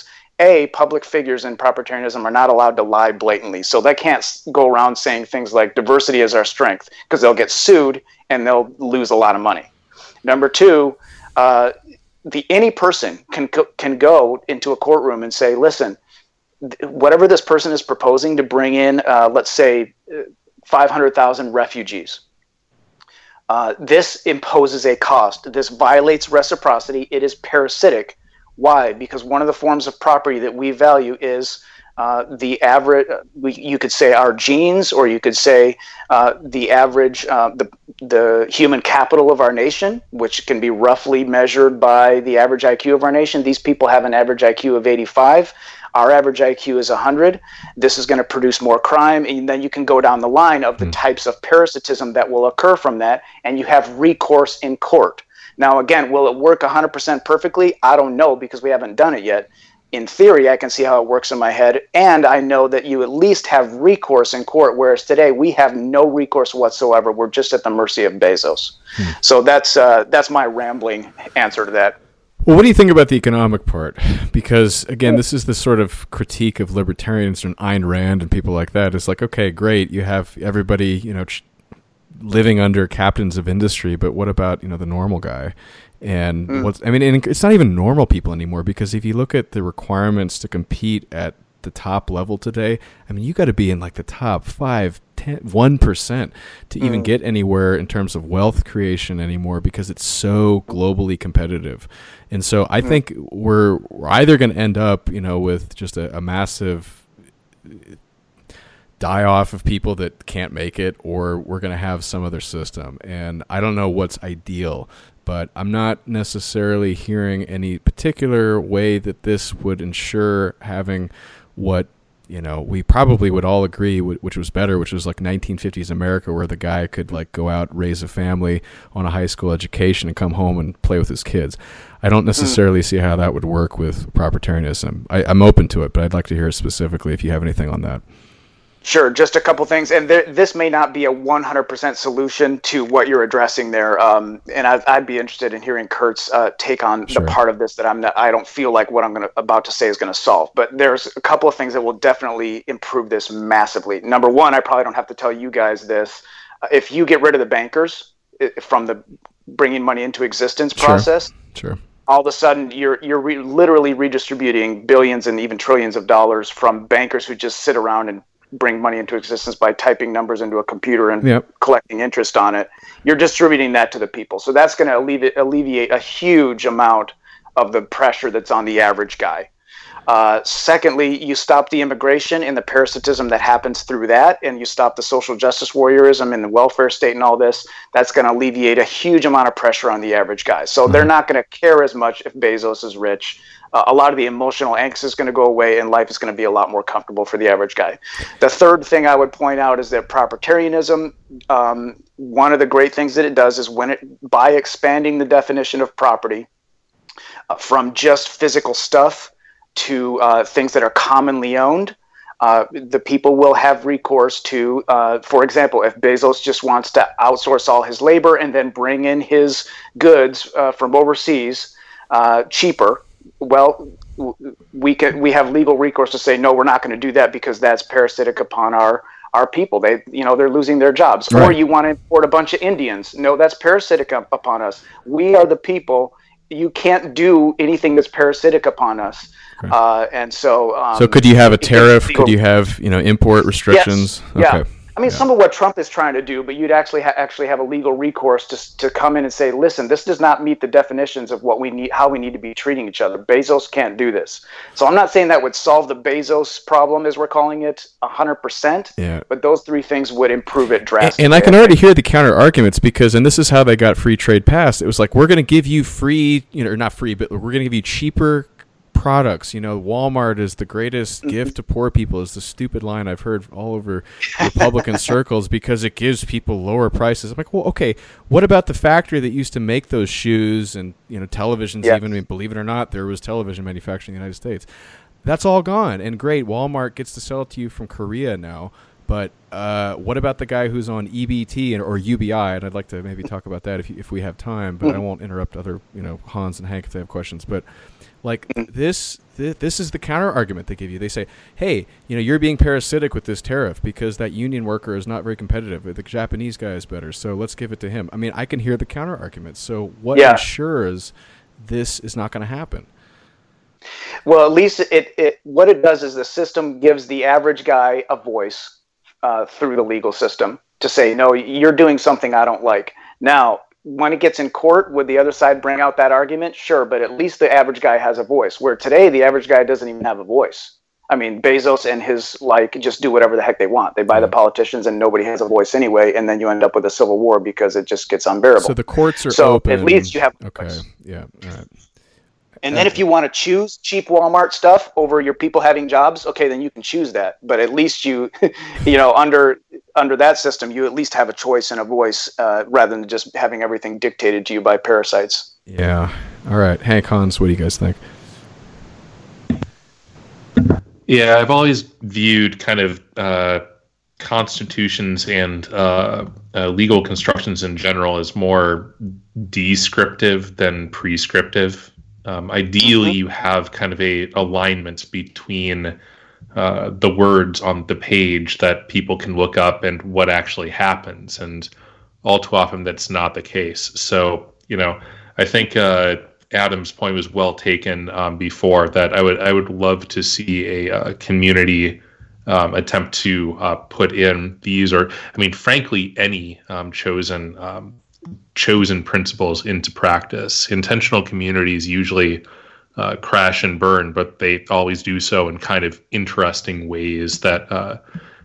A, public figures in proprietarianism are not allowed to lie blatantly. So they can't go around saying things like diversity is our strength because they'll get sued and they'll lose a lot of money. Number two, uh, The any person can can go into a courtroom and say, listen, whatever this person is proposing to bring in, uh, let's say five hundred thousand refugees, uh, this imposes a cost. This violates reciprocity. It is parasitic. Why? Because one of the forms of property that we value is uh, the average. We, you could say our genes, or you could say uh, the average, uh, the the human capital of our nation, which can be roughly measured by the average I Q of our nation. These people have an average I Q of eighty-five. Our average I Q is one hundred. This is going to produce more crime. And then you can go down the line of the mm. types of parasitism that will occur from that, and you have recourse in court. Now, again, will it work one hundred percent perfectly? I don't know, because we haven't done it yet. In theory, I can see how it works in my head, and I know that you at least have recourse in court, whereas today we have no recourse whatsoever. We're just at the mercy of Bezos. Hmm. So that's uh, that's my rambling answer to that. Well, what do you think about the economic part? Because, again, this is the sort of critique of libertarians and Ayn Rand and people like that. It's like, okay, great, you have everybody, you know, living under captains of industry, but what about, you know, the normal guy? And mm. what's, I mean, and it's not even normal people anymore, because if you look at the requirements to compete at the top level today, I mean, you got to be in like the top five, ten, one percent to mm. even get anywhere in terms of wealth creation anymore, because it's so globally competitive. And so I mm. think we're, we're either going to end up, you know, with just a, a massive die off of people that can't make it, or we're going to have some other system. And I don't know what's ideal, but I'm not necessarily hearing any particular way that this would ensure having what, you know, we probably would all agree, which was better, which was like nineteen fifties America, where the guy could like go out, raise a family on a high school education and come home and play with his kids. I don't necessarily see how that would work with proprietarianism. I, I'm open to it, but I'd like to hear specifically if you have anything on that. Sure, just a couple things, and there, this may not be a one hundred percent solution to what you're addressing there, um, and I'd, I'd be interested in hearing Kurt's uh, take on sure. the part of this that I'm not, I don't feel like what I'm gonna, about to say is going to solve, but there's a couple of things that will definitely improve this massively. Number one, I probably don't have to tell you guys this, uh, if you get rid of the bankers it, from the bringing money into existence process, sure. Sure. all of a sudden you're you're re- literally redistributing billions and even trillions of dollars from bankers who just sit around and bring money into existence by typing numbers into a computer and yep. collecting interest on it. You're distributing that to the people. So that's going to allevi- alleviate a huge amount of the pressure that's on the average guy. Uh, secondly, you stop the immigration and the parasitism that happens through that, and you stop the social justice warriorism and the welfare state and all this. That's going to alleviate a huge amount of pressure on the average guy. So they're not going to care as much if Bezos is rich. Uh, a lot of the emotional angst is going to go away, and life is going to be a lot more comfortable for the average guy. The third thing I would point out is that propertarianism, um, one of the great things that it does is when it, by expanding the definition of property uh, from just physical stuff to uh, things that are commonly owned, uh, the people will have recourse to, uh, for example, if Bezos just wants to outsource all his labor and then bring in his goods uh, from overseas uh, cheaper, well, we can, we have legal recourse to say, no, we're not going to do that because that's parasitic upon our, our people. They, you know, they're losing their jobs. Right. Or you want to import a bunch of Indians. No, that's parasitic up upon us. We are the people. You can't do anything that's parasitic upon us. Okay. Uh, and so... Um, so could you have a tariff? Could you have, you know, import restrictions? Yes. Okay. Yeah. I mean, yeah. some of what Trump is trying to do, but you'd actually ha- actually have a legal recourse to to come in and say, listen, this does not meet the definitions of what we need, how we need to be treating each other. Bezos can't do this. So I'm not saying that would solve the Bezos problem, as we're calling it, one hundred percent, yeah. but those three things would improve it drastically. And, and I can already hear the counter arguments because, and this is how they got free trade passed. It was like, we're going to give you free, you know, or not free, but we're going to give you cheaper products. You know, Walmart is the greatest gift to poor people is the stupid line I've heard all over Republican circles because it gives people lower prices. I'm like, well, okay, what about the factory that used to make those shoes and, you know, televisions yes. even, I mean, believe it or not, there was television manufacturing in the United States. That's all gone. And great, Walmart gets to sell it to you from Korea now. But uh, what about the guy who's on E B T and, or U B I? And I'd like to maybe talk about that if you, if we have time, but I won't interrupt other, you know, Hans and Hank if they have questions. But like this, th- this is the counter argument they give you. They say, hey, you know, you're being parasitic with this tariff because that union worker is not very competitive. The Japanese guy is better, so let's give it to him. I mean, I can hear the counter argument. So what yeah. ensures this is not going to happen? Well, at least it, it what it does is the system gives the average guy a voice. Uh, through the legal system to say, no, you're doing something I don't like. Now, when it gets in court, would the other side bring out that argument? Sure, but at least the average guy has a voice, where today the average guy doesn't even have a voice. I mean, Bezos and his like just do whatever the heck they want. They buy the politicians and nobody has a voice anyway, and then you end up with a civil war because it just gets unbearable. So the courts are so open. At least you have a okay. voice. Yeah, all right. And then if you want to choose cheap Walmart stuff over your people having jobs, okay, then you can choose that. But at least you, you know, under under that system, you at least have a choice and a voice uh, rather than just having everything dictated to you by parasites. Yeah. All right. Hank, Hans, what do you guys think? Yeah, I've always viewed kind of uh, constitutions and uh, uh, legal constructions in general as more descriptive than prescriptive. Um, ideally, mm-hmm. you have kind of a alignment between uh, the words on the page that people can look up and what actually happens. And all too often, that's not the case. So, you know, I think uh, Adam's point was well taken um, before that. I would I would love to see a uh, community um, attempt to uh, put in these, or I mean, frankly, any um, chosen. Um, chosen principles into practice. Intentional communities usually uh, crash and burn, but they always do so in kind of interesting ways that uh,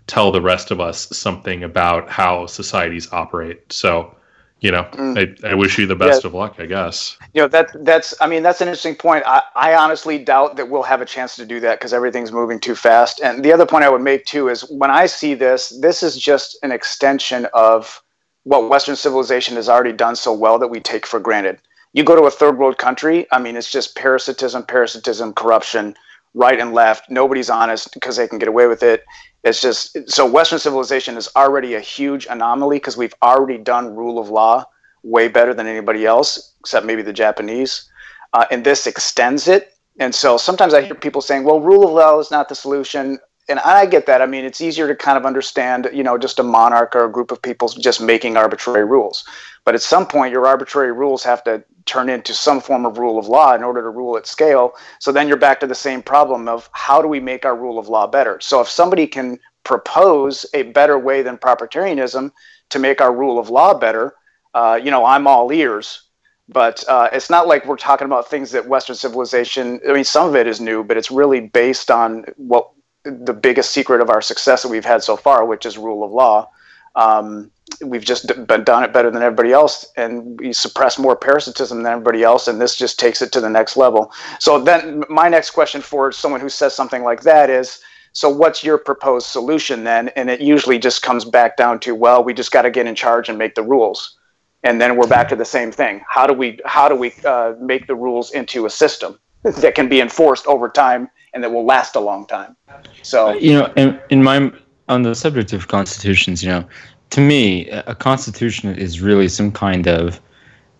tell the rest of us something about how societies operate. So, you know, mm. I, I wish you the best yeah. of luck, I guess. You know, that, that's, I mean, that's an interesting point. I, I honestly doubt that we'll have a chance to do that because everything's moving too fast. And the other point I would make too is when I see this, this is just an extension of what Western civilization has already done so well that we take for granted. You go to a third world country, I mean, it's just parasitism, parasitism, corruption, right and left. Nobody's honest because they can get away with it. It's just, so Western civilization is already a huge anomaly because we've already done rule of law way better than anybody else, except maybe the Japanese. Uh, and this extends it. And so sometimes I hear people saying, well, rule of law is not the solution. And I get that. I mean, it's easier to kind of understand, you know, just a monarch or a group of people just making arbitrary rules. But at some point, your arbitrary rules have to turn into some form of rule of law in order to rule at scale. So then you're back to the same problem of how do we make our rule of law better? So if somebody can propose a better way than propertarianism to make our rule of law better, uh, you know, I'm all ears. But uh, it's not like we're talking about things that Western civilization, I mean, some of it is new, but it's really based on what the biggest secret of our success that we've had so far, which is rule of law. Um, we've just been, done it better than everybody else, and we suppress more parasitism than everybody else, and this just takes it to the next level. So then my next question for someone who says something like that is, so what's your proposed solution then? And it usually just comes back down to, well, we just got to get in charge and make the rules. And then we're back to the same thing. How do we how do we uh, make the rules into a system that can be enforced over time and that will last a long time? So you know, in, in my on the subject of constitutions, you know, to me, a constitution is really some kind of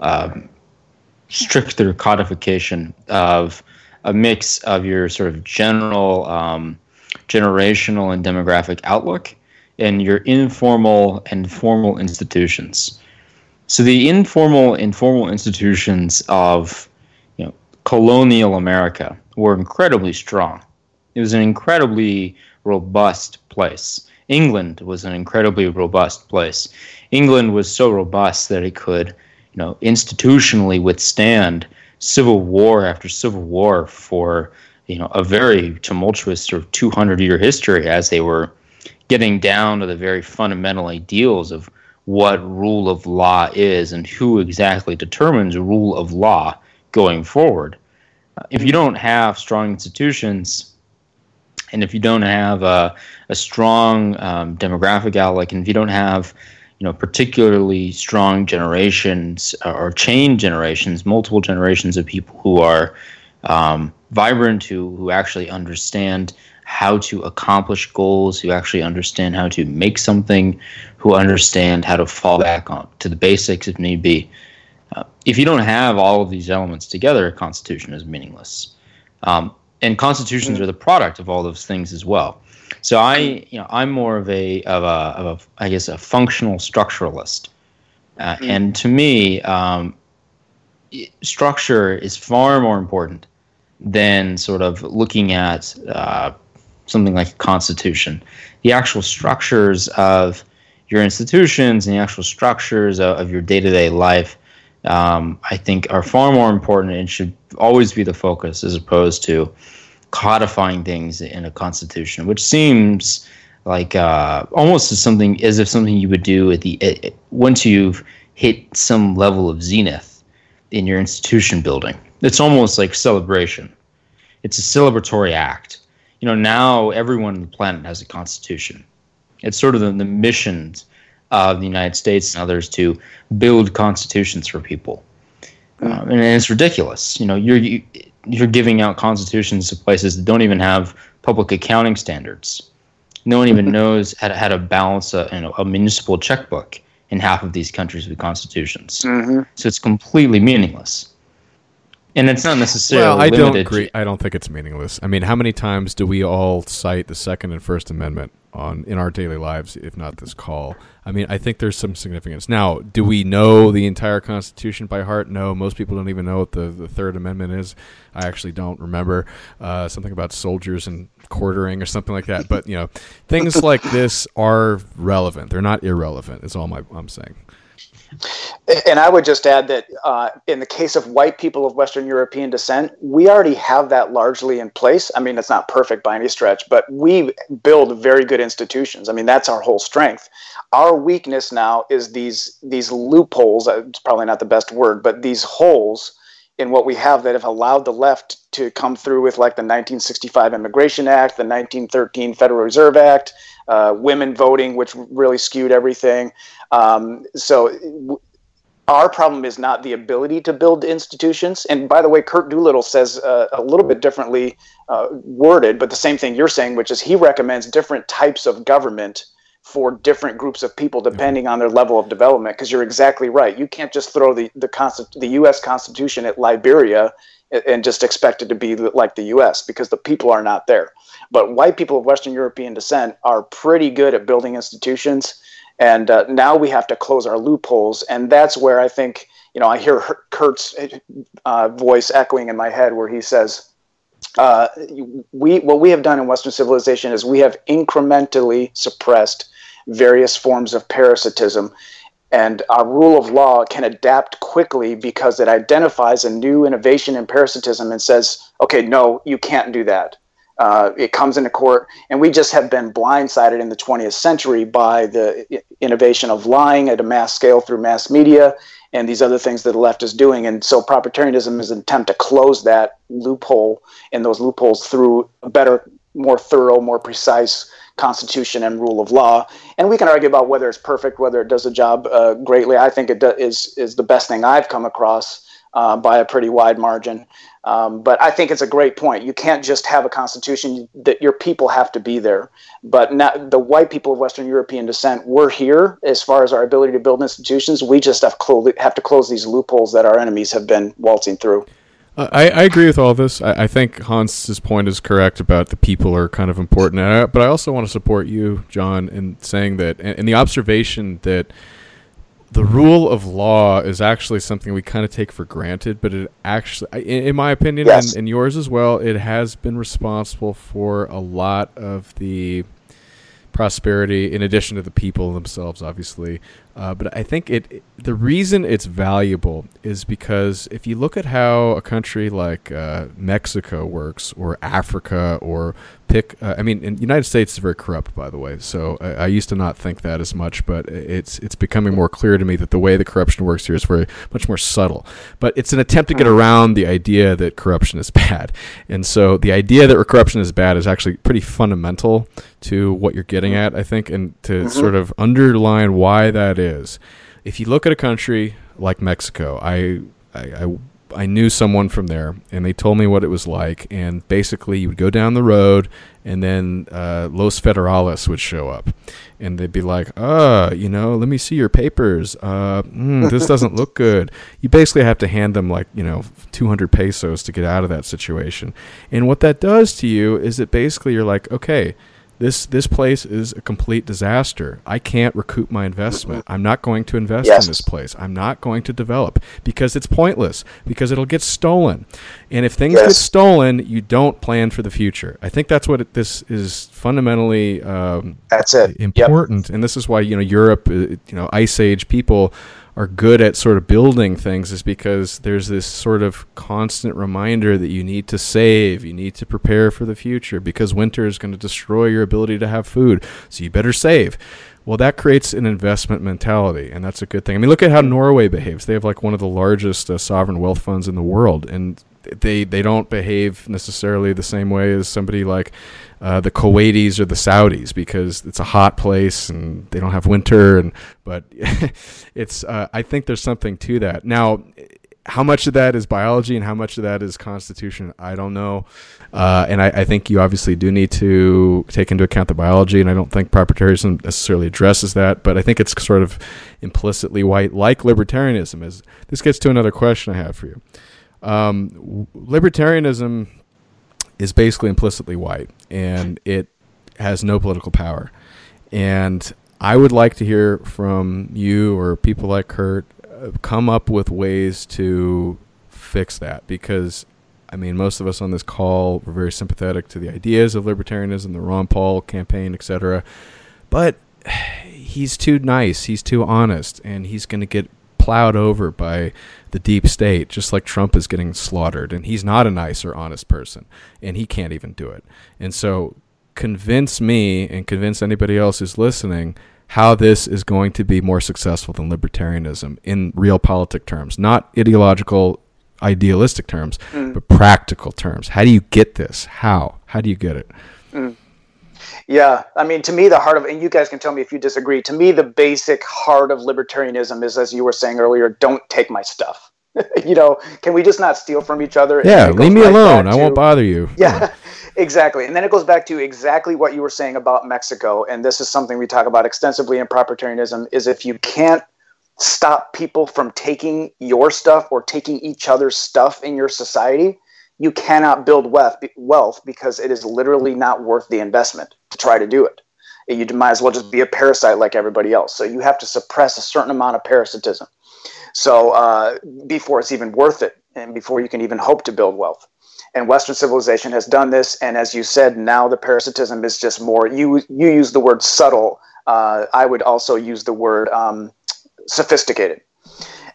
um, stricter codification of a mix of your sort of general um, generational and demographic outlook and your informal and formal institutions. So the informal and formal institutions of, you know, colonial America were incredibly strong. It was an incredibly robust place. England was an incredibly robust place. England was so robust that it could, you know, institutionally withstand civil war after civil war for, you know, a very tumultuous sort of two hundred year history as they were getting down to the very fundamental ideals of what rule of law is and who exactly determines rule of law going forward. If you don't have strong institutions and if you don't have a, a strong um, demographic outlook and if you don't have, you know, particularly strong generations or chain generations, multiple generations of people who are um, vibrant, who, who actually understand how to accomplish goals, who actually understand how to make something, who understand how to fall back on to the basics if need be. Uh, if you don't have all of these elements together, a constitution is meaningless. Um, and constitutions are the product of all those things as well. So I, you know, I'm more of a of a, of a I guess a functional structuralist. Uh, mm-hmm. And to me, um, structure is far more important than sort of looking at Uh, something like a constitution. The actual structures of your institutions and the actual structures of, of your day-to-day life, um, I think, are far more important and should always be the focus as opposed to codifying things in a constitution, which seems like uh, almost as something as if something you would do at the at, once you've hit some level of zenith in your institution building. It's almost like celebration. It's a celebratory act. You know, now everyone on the planet has a constitution. It's sort of the, the missions of the United States and others to build constitutions for people. Um, and it's ridiculous. You know, you're, you, you're giving out constitutions to places that don't even have public accounting standards. No one even knows how to, how to balance a, you know, a municipal checkbook in half of these countries with constitutions. Mm-hmm. So it's completely meaningless. And it's not necessarily well, I limited. Don't agree. I don't think it's meaningless. I mean, how many times do we all cite the Second and First Amendment on in our daily lives, if not this call? I mean, I think there's some significance. Now, do we know the entire Constitution by heart? No, most people don't even know what the, the Third Amendment is. I actually don't remember uh, something about soldiers and quartering or something like that. But, you know, things like this are relevant. They're not irrelevant is all my, I'm saying. And I would just add that uh, in the case of white people of Western European descent, we already have that largely in place. I mean, it's not perfect by any stretch, but we build very good institutions. I mean, that's our whole strength. Our weakness now is these these loopholes, it's probably not the best word, but these holes in what we have that have allowed the left to come through with, like, the nineteen sixty-five Immigration Act, the nineteen thirteen Federal Reserve Act, uh, women voting, which really skewed everything. Um, so w- our problem is not the ability to build institutions. And by the way, Kurt Doolittle says uh, a little bit differently uh, worded, but the same thing you're saying, which is he recommends different types of government for different groups of people depending on their level of development, because you're exactly right. You can't just throw the the, Constitu- the U S Constitution at Liberia and, and just expect it to be like the U S, because the people are not there. But white people of Western European descent are pretty good at building institutions, and uh, now we have to close our loopholes, and that's where I think, you know, I hear Kurt's uh, voice echoing in my head where he says, uh, we what we have done in Western civilization is we have incrementally suppressed various forms of parasitism, and our rule of law can adapt quickly because it identifies a new innovation in parasitism and says, okay, no, you can't do that. Uh, it comes into court, and we just have been blindsided in the twentieth century by the innovation of lying at a mass scale through mass media and these other things that the left is doing. And so proprietarianism is an attempt to close that loophole and those loopholes through a better, more thorough, more precise constitution and rule of law. And we can argue about whether it's perfect, whether it does the job uh, greatly. I think it do is, is the best thing I've come across Uh, by a pretty wide margin. Um, but I think it's a great point. You can't just have a constitution that your people have to be there. But not, the white people of Western European descent were here as far as our ability to build institutions. We just have, clo- have to close these loopholes that our enemies have been waltzing through. Uh, I, I agree with all this. I, I think Hans's point is correct about the people are kind of important. I, but I also want to support you, John, in saying that, in, in the observation that the rule of law is actually something we kind of take for granted, but it actually, in, in my opinion, yes. and, and yours as well, it has been responsible for a lot of the prosperity, in addition to the people themselves, obviously. Uh, but I think it, it the reason it's valuable is because if you look at how a country like uh, Mexico works, or Africa, or pick, uh, I mean, in the United States is very corrupt, by the way. So I, I used to not think that as much, but it's it's becoming more clear to me that the way the corruption works here is very much more subtle. But it's an attempt to get around the idea that corruption is bad. And so the idea that corruption is bad is actually pretty fundamental to what you're getting at, I think, and to mm-hmm. sort of underline why that is. If you look at a country like Mexico, I, I, I I knew someone from there, and they told me what it was like. And basically, you would go down the road, and then uh, Los Federales would show up, and they'd be like, "Ah, oh, you know, let me see your papers. Uh, mm, this doesn't look good." You basically have to hand them like you know two hundred pesos to get out of that situation. And what that does to you is that basically you're like, okay. This this place is a complete disaster. I can't recoup my investment. I'm not going to invest yes. in this place. I'm not going to develop because it's pointless, because it'll get stolen. And if things yes. get stolen, you don't plan for the future. I think that's what it, this is fundamentally um, that's it. important. Yep. And this is why you know Europe, you know, Ice Age people are good at sort of building things is because there's this sort of constant reminder that you need to save, you need to prepare for the future because winter is going to destroy your ability to have food, so you better save. Well, that creates an investment mentality, and that's a good thing. I mean, look at how Norway behaves. They have like one of the largest uh, sovereign wealth funds in the world, and they they don't behave necessarily the same way as somebody like uh, the Kuwaitis or the Saudis because it's a hot place and they don't have winter. And but it's uh, I think there's something to that. Now, how much of that is biology and how much of that is constitution, I don't know. Uh, and I, I think you obviously do need to take into account the biology, and I don't think proprietarianism necessarily addresses that, but I think it's sort of implicitly white, like libertarianism is. This gets to another question I have for you. Um, libertarianism is basically implicitly white, and it has no political power. And I would like to hear from you or people like Kurt uh, come up with ways to fix that, because I mean, most of us on this call were very sympathetic to the ideas of libertarianism, the Ron Paul campaign, et cetera. But he's too nice, he's too honest, and he's going to get plowed over by the deep state, just like Trump is getting slaughtered, and he's not a nice or honest person, and he can't even do it. And so convince me and convince anybody else who's listening how this is going to be more successful than libertarianism in real politic terms, not ideological, idealistic terms, mm. but practical terms. How do you get this? How? How do you get it? Mm. Yeah, I mean, to me, the heart of, and you guys can tell me if you disagree, to me, the basic heart of libertarianism is, as you were saying earlier, don't take my stuff. you know, can we just not steal from each other? Yeah, leave me alone. I won't bother you. Yeah, exactly. And then it goes back to exactly what you were saying about Mexico, and this is something we talk about extensively in proprietarianism, is if you can't stop people from taking your stuff or taking each other's stuff in your society, you cannot build wealth, wealth because it is literally not worth the investment to try to do it. You might as well just be a parasite like everybody else. So you have to suppress a certain amount of parasitism so uh, before it's even worth it and before you can even hope to build wealth. And Western civilization has done this. And as you said, now the parasitism is just more, you you use the word subtle. Uh, I would also use the word um, sophisticated,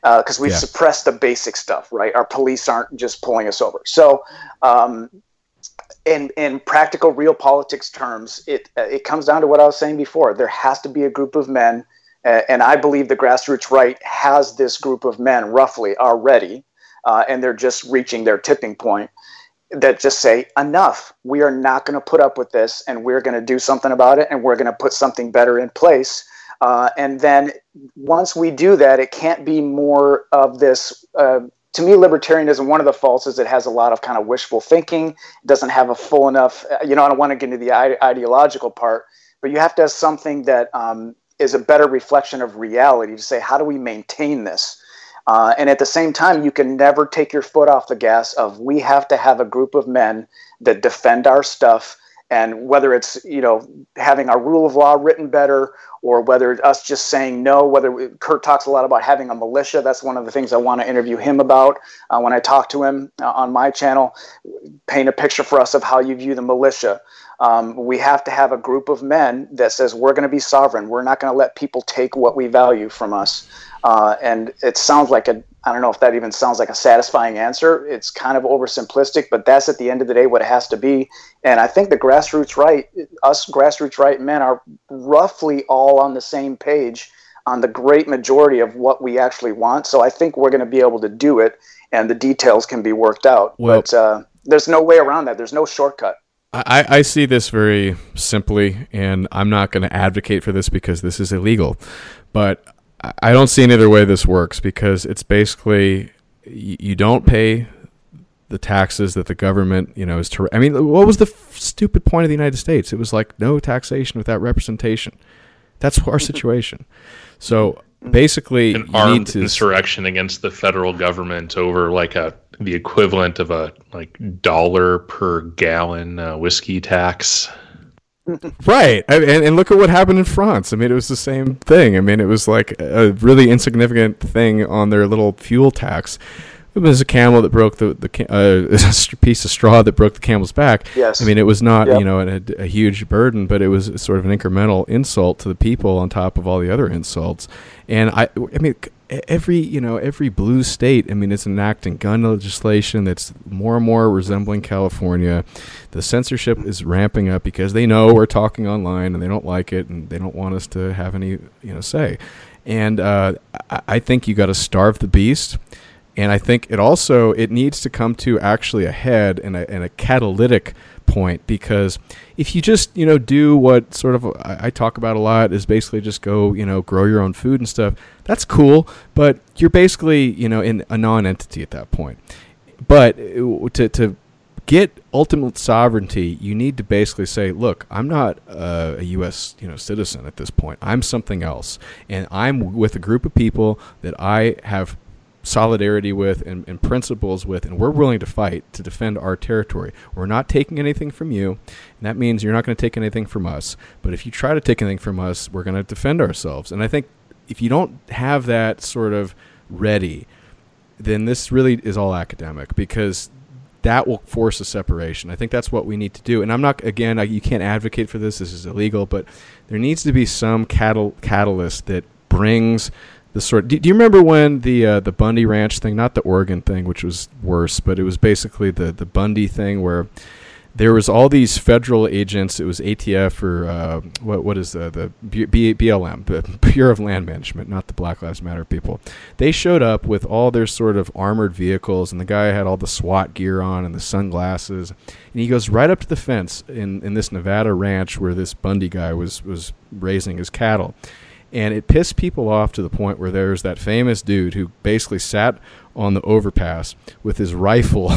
because uh, we've yeah. suppressed the basic stuff, right? Our police aren't just pulling us over. So um, in, in practical, real politics terms, it, it comes down to what I was saying before. There has to be a group of men, uh, and I believe the grassroots right has this group of men roughly already, uh, and they're just reaching their tipping point, that just say, enough, we are not going to put up with this, and we're going to do something about it, and we're going to put something better in place. Uh, and then once we do that, it can't be more of this. Uh, to me, libertarianism, one of the faults is it has a lot of kind of wishful thinking. It doesn't have a full enough, you know, I don't want to get into the ideological part, but you have to have something that um, is a better reflection of reality to say, how do we maintain this? Uh, and at the same time, you can never take your foot off the gas of, we have to have a group of men that defend our stuff. And whether it's, you know, having our rule of law written better, or whether it's us just saying no, whether we, Kurt talks a lot about having a militia. That's one of the things I want to interview him about uh, when I talk to him uh, on my channel, paint a picture for us of how you view the militia. Um, we have to have a group of men that says, we're going to be sovereign. We're not going to let people take what we value from us. Uh, and it sounds like a, I don't know if that even sounds like a satisfying answer. It's kind of oversimplistic, but that's at the end of the day what it has to be. And I think the grassroots right, us grassroots right men are roughly all on the same page on the great majority of what we actually want. So I think we're going to be able to do it, and the details can be worked out. Well, but uh, there's no way around that. There's no shortcut. I, I see this very simply, and I'm not going to advocate for this because this is illegal, but I don't see any other way this works, because it's basically, you don't pay the taxes that the government, you know, is to, I mean, what was the f- stupid point of the United States? It was like, no taxation without representation. That's our situation. So basically, an armed to, insurrection against the federal government over like a, the equivalent of a like dollar per gallon uh, whiskey tax. Right. I mean, and, and look at what happened in France. I mean, it was the same thing. I mean, it was like a really insignificant thing on their little fuel tax. It was a camel that broke the, the uh, a piece of straw that broke the camel's back. Yes. I mean, it was not, yep. you know, a, a huge burden, but it was sort of an incremental insult to the people on top of all the other insults. And I, I mean, every, you know, every blue state, I mean, it's enacting gun legislation that's more and more resembling California. The censorship is ramping up because they know we're talking online and they don't like it and they don't want us to have any, you know, say. And uh, I, I think you got to starve the beast. And I think it also, it needs to come to actually a head and a, and a catalytic point, because if you just, you know, do what sort of I, I talk about a lot is basically just go, you know, grow your own food and stuff, that's cool. But you're basically, you know, in a non-entity at that point. But to, to get ultimate sovereignty, you need to basically say, look, I'm not uh, a U S you know, citizen at this point. I'm something else. And I'm with a group of people that I have solidarity with and, and principles with, and we're willing to fight to defend our territory. We're not taking anything from you, and that means you're not going to take anything from us. But if you try to take anything from us, we're going to defend ourselves. And I think if you don't have that sort of ready, then this really is all academic, because that will force a separation. I think that's what we need to do. And I'm not, again, I, you can't advocate for this. This is illegal, but there needs to be some catal- catalyst that brings the sort. Do, do you remember when the uh, the Bundy Ranch thing, not the Oregon thing, which was worse, but it was basically the, the Bundy thing where there was all these federal agents. It was A T F or uh, what what is the, the B L M, the Bureau of Land Management, not the Black Lives Matter people. They showed up with all their sort of armored vehicles, and the guy had all the SWAT gear on and the sunglasses. And he goes right up to the fence in, in this Nevada ranch where this Bundy guy was was raising his cattle. And it pissed people off to the point where there's that famous dude who basically sat on the overpass with his rifle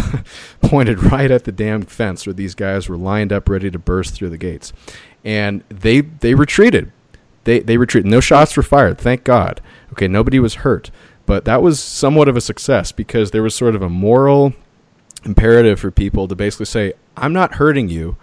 pointed right at the damn fence where these guys were lined up ready to burst through the gates. And they they retreated. They they retreated. No shots were fired, thank God. Okay, nobody was hurt. But that was somewhat of a success, because there was sort of a moral imperative for people to basically say, I'm not hurting you.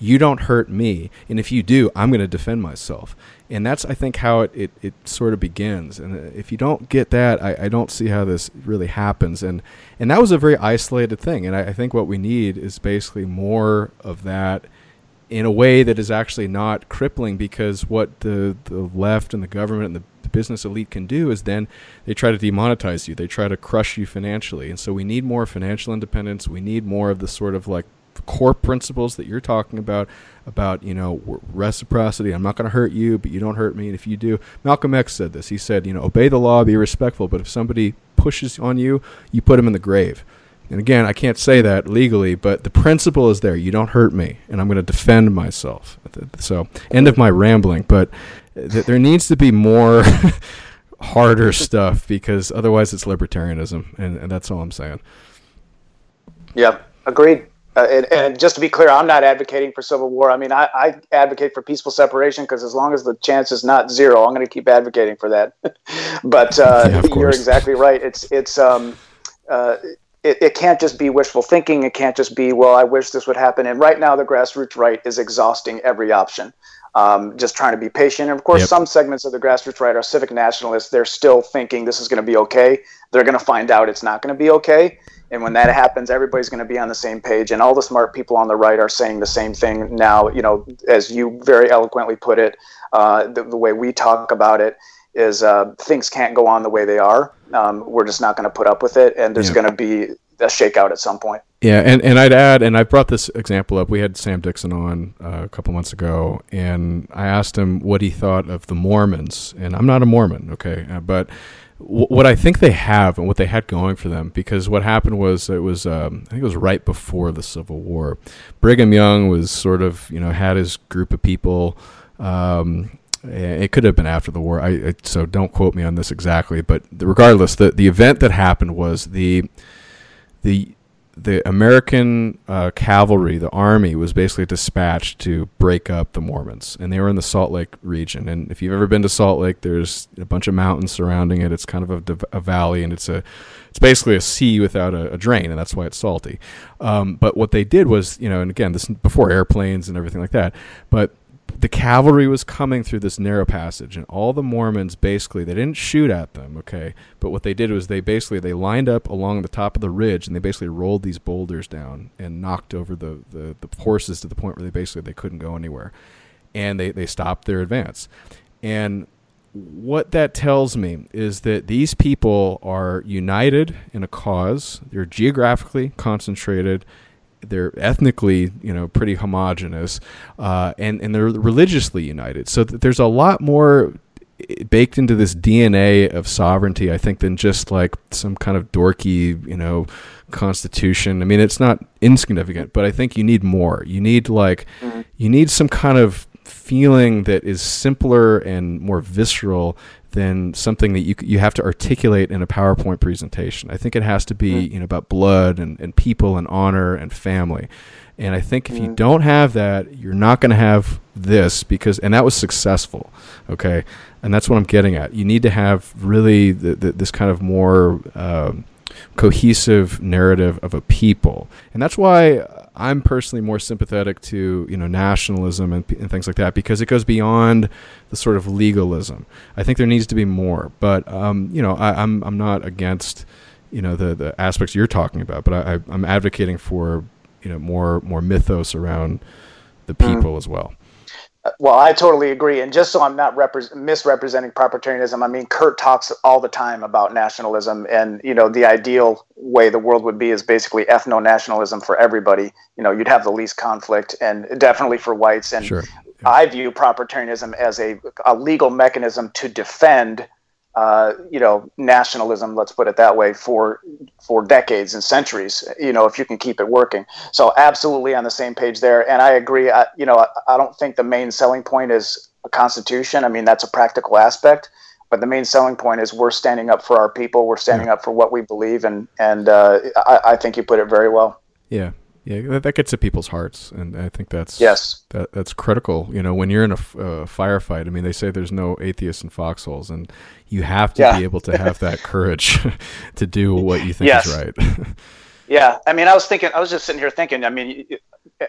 You don't hurt me, and if you do, I'm going to defend myself. And that's, I think, how it, it, it sort of begins. And if you don't get that, I, I don't see how this really happens. And and that was a very isolated thing. And I, I think what we need is basically more of that in a way that is actually not crippling, because what the, the left and the government and the business elite can do is then they try to demonetize you. They try to crush you financially. And so we need more financial independence. We need more of the sort of like core principles that you're talking about, about, you know, reciprocity. I'm not going to hurt you, but you don't hurt me. And if you do, Malcolm X said this. He said, you know, obey the law, be respectful. But if somebody pushes on you, you put them in the grave. And again, I can't say that legally, but the principle is there. You don't hurt me, and I'm going to defend myself. So end of my rambling, but th- there needs to be more harder stuff, because otherwise it's libertarianism. And, and that's all I'm saying. Yeah, agreed. Uh, and, and just to be clear, I'm not advocating for civil war. I mean, I, I advocate for peaceful separation, because as long as the chance is not zero, I'm going to keep advocating for that. But uh, yeah, you're exactly right. It's it's um, uh, it, it can't just be wishful thinking. It can't just be, well, I wish this would happen. And right now, the grassroots right is exhausting every option. Um, just trying to be patient. And of course, yep. Some segments of the grassroots right are civic nationalists. They're still thinking this is going to be okay. They're going to find out it's not going to be okay. And when that happens, everybody's going to be on the same page. And all the smart people on the right are saying the same thing now. You know, as you very eloquently put it, uh, the, the way we talk about it is uh, things can't go on the way they are. Um, we're just not going to put up with it. And there's yeah. going to be a shakeout at some point. Yeah, and, and I'd add, and I brought this example up, we had Sam Dixon on uh, a couple months ago, and I asked him what he thought of the Mormons, and I'm not a Mormon, okay, uh, but w- what I think they have and what they had going for them, because what happened was, it was, um, I think it was right before the Civil War, Brigham Young was sort of, you know, had his group of people, um, it could have been after the war, I, I so don't quote me on this exactly, but regardless, the, the event that happened was the the the American uh, cavalry, the army, was basically dispatched to break up the Mormons. And they were in the Salt Lake region. And if you've ever been to Salt Lake, there's a bunch of mountains surrounding it. It's kind of a, a valley, and it's a it's basically a sea without a, a drain, and that's why it's salty. Um, but what they did was, you know, and again, this before airplanes and everything like that, but the cavalry was coming through this narrow passage, and all the Mormons basically, they didn't shoot at them, okay, but what they did was they basically, they lined up along the top of the ridge, and they basically rolled these boulders down and knocked over the, the, the horses to the point where they basically, they couldn't go anywhere, and they, they stopped their advance. And what that tells me is that these people are united in a cause, they're geographically concentrated, they're ethnically, you know, pretty homogenous, uh, and, and they're religiously united. So th- there's a lot more baked into this D N A of sovereignty, I think, than just like some kind of dorky, you know, constitution. I mean, it's not insignificant, but I think you need more. You need like, mm-hmm. you need some kind of feeling that is simpler and more visceral than something that you you have to articulate in a PowerPoint presentation. I think it has to be mm. you know about blood and, and people and honor and family. And I think if mm. you don't have that, you're not going to have this, because and that was successful, okay. And that's what I'm getting at. You need to have really the, the, this kind of more um, cohesive narrative of a people, and that's why I'm personally more sympathetic to, you know, nationalism and, and things like that, because it goes beyond the sort of legalism. I think there needs to be more, but um, you know, I, I'm I'm not against, you know, the, the aspects you're talking about, but I, I, I'm advocating for, you know, more more mythos around the people mm. as well. Well, I totally agree. And just so I'm not repre- misrepresenting propertarianism, I mean, Kurt talks all the time about nationalism, and, you know, the ideal way the world would be is basically ethno-nationalism for everybody. You know, you'd have the least conflict, and definitely for whites. And sure. yeah. I view propertarianism as a, a legal mechanism to defend, uh, you know, nationalism, let's put it that way, for for decades and centuries, you know, if you can keep it working. So absolutely on the same page there. And I agree, I, you know, I, I don't think the main selling point is a constitution. I mean, that's a practical aspect. But the main selling point is we're standing up for our people. We're standing yeah. up for what we believe. And, and uh, I, I think you put it very well. Yeah. Yeah, that gets to people's hearts, and I think that's yes, that, that's critical. You know, when you're in a uh, firefight, I mean, they say there's no atheists in foxholes, and you have to yeah. be able to have that courage to do what you think yes. is right. yeah, I mean, I was thinking, I was just sitting here thinking. I mean,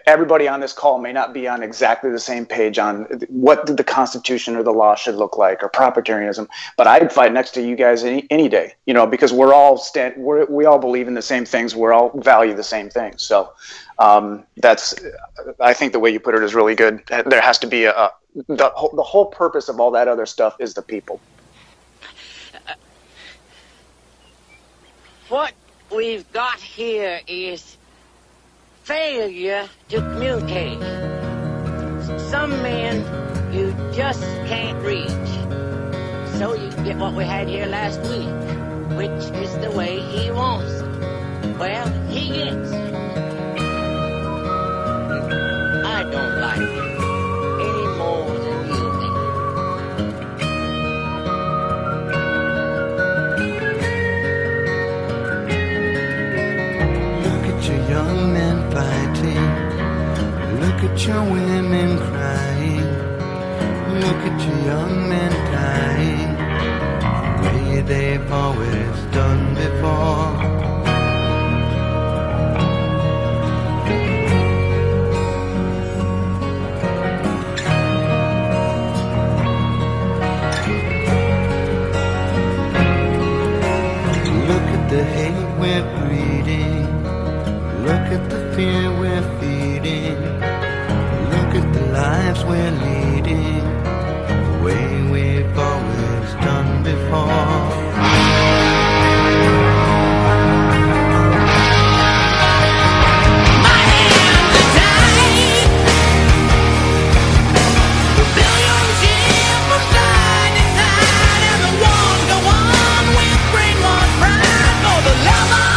everybody on this call may not be on exactly the same page on what the Constitution or the law should look like, or propertarianism, but I'd fight next to you guys any, any day, you know, because we're all stand, we're, we all believe in the same things. We're all value the same things. So um, that's, I think the way you put it is really good. There has to be a, a the, whole, the whole purpose of all that other stuff is the people. What we've got here is failure to communicate. Some men you just can't reach. So you get what we had here last week, which is the way he wants it. Well, he gets it. I don't like it any more than you do. Look at your young man fighting, look at your women crying, look at your young men dying, the way they've always done before. Look at the hate we're breeding, look at the fear we're feeding, look at the lives we're leading, the way we've always done before. My hands are tied, the billionaire from side to side, and the one to one with brainwash pride for the love of it.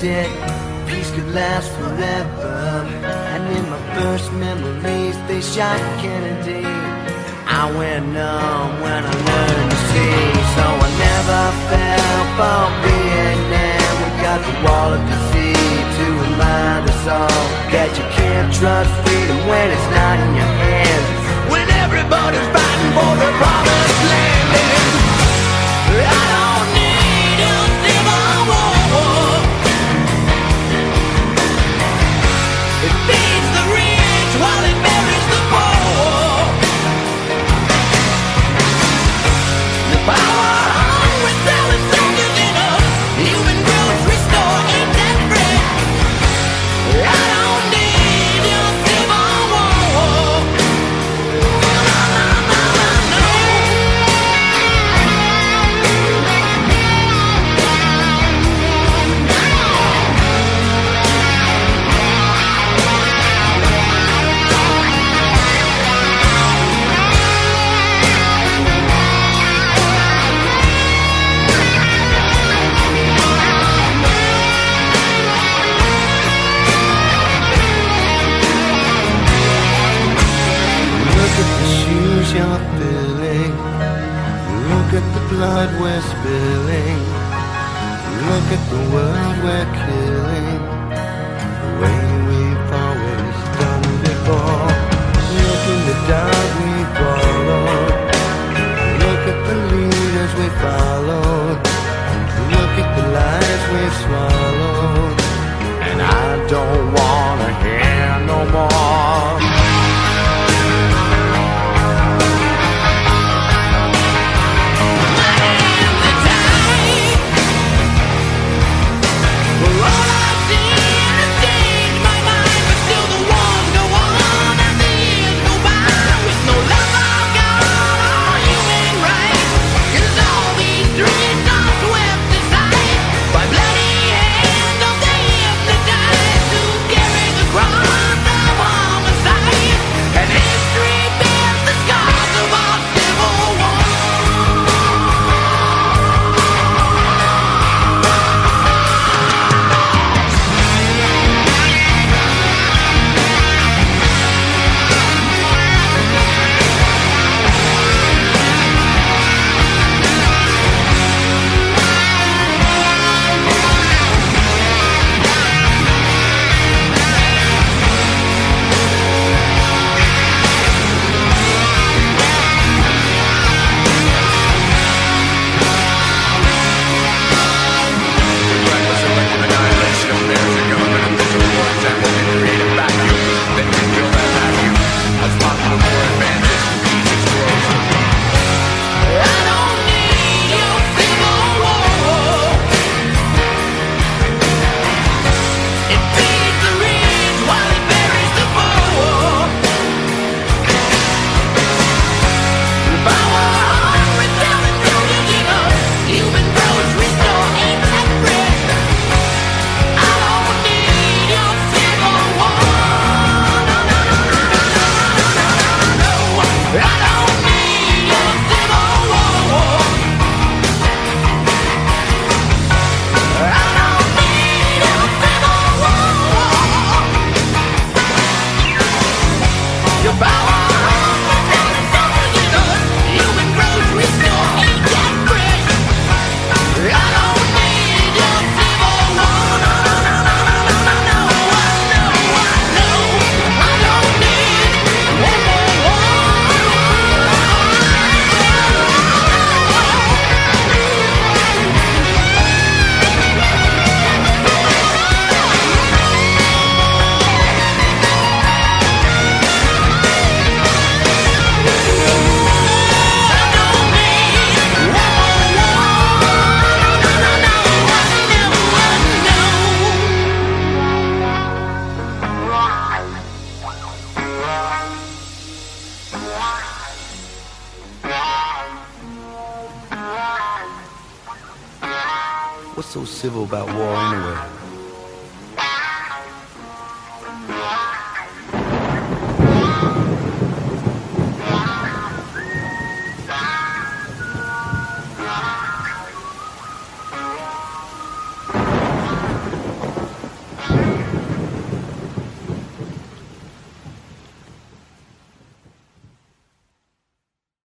Peace could last forever, and in my first memories they shot Kennedy. I went numb when I learned to see, so I never fell for Vietnam. We got the wall of disease to remind us all that you can't trust freedom when it's not in your hands, when everybody's fighting for the promised land. And I don't need a civil war. While it buries the poor, the power hungry selling soldiers in us, human growth restored in that breath. I don't need a civil war. No, no, no, no, no. You're filling. Look at the blood we're spilling, look at the world we're killing, the way we've always done before. Look in the dark we followed, look at the leaders we followed, look at the lies we've swallowed, and I don't wanna hear no more. Still the one, the one, and the years go by. What's so civil about war anyway?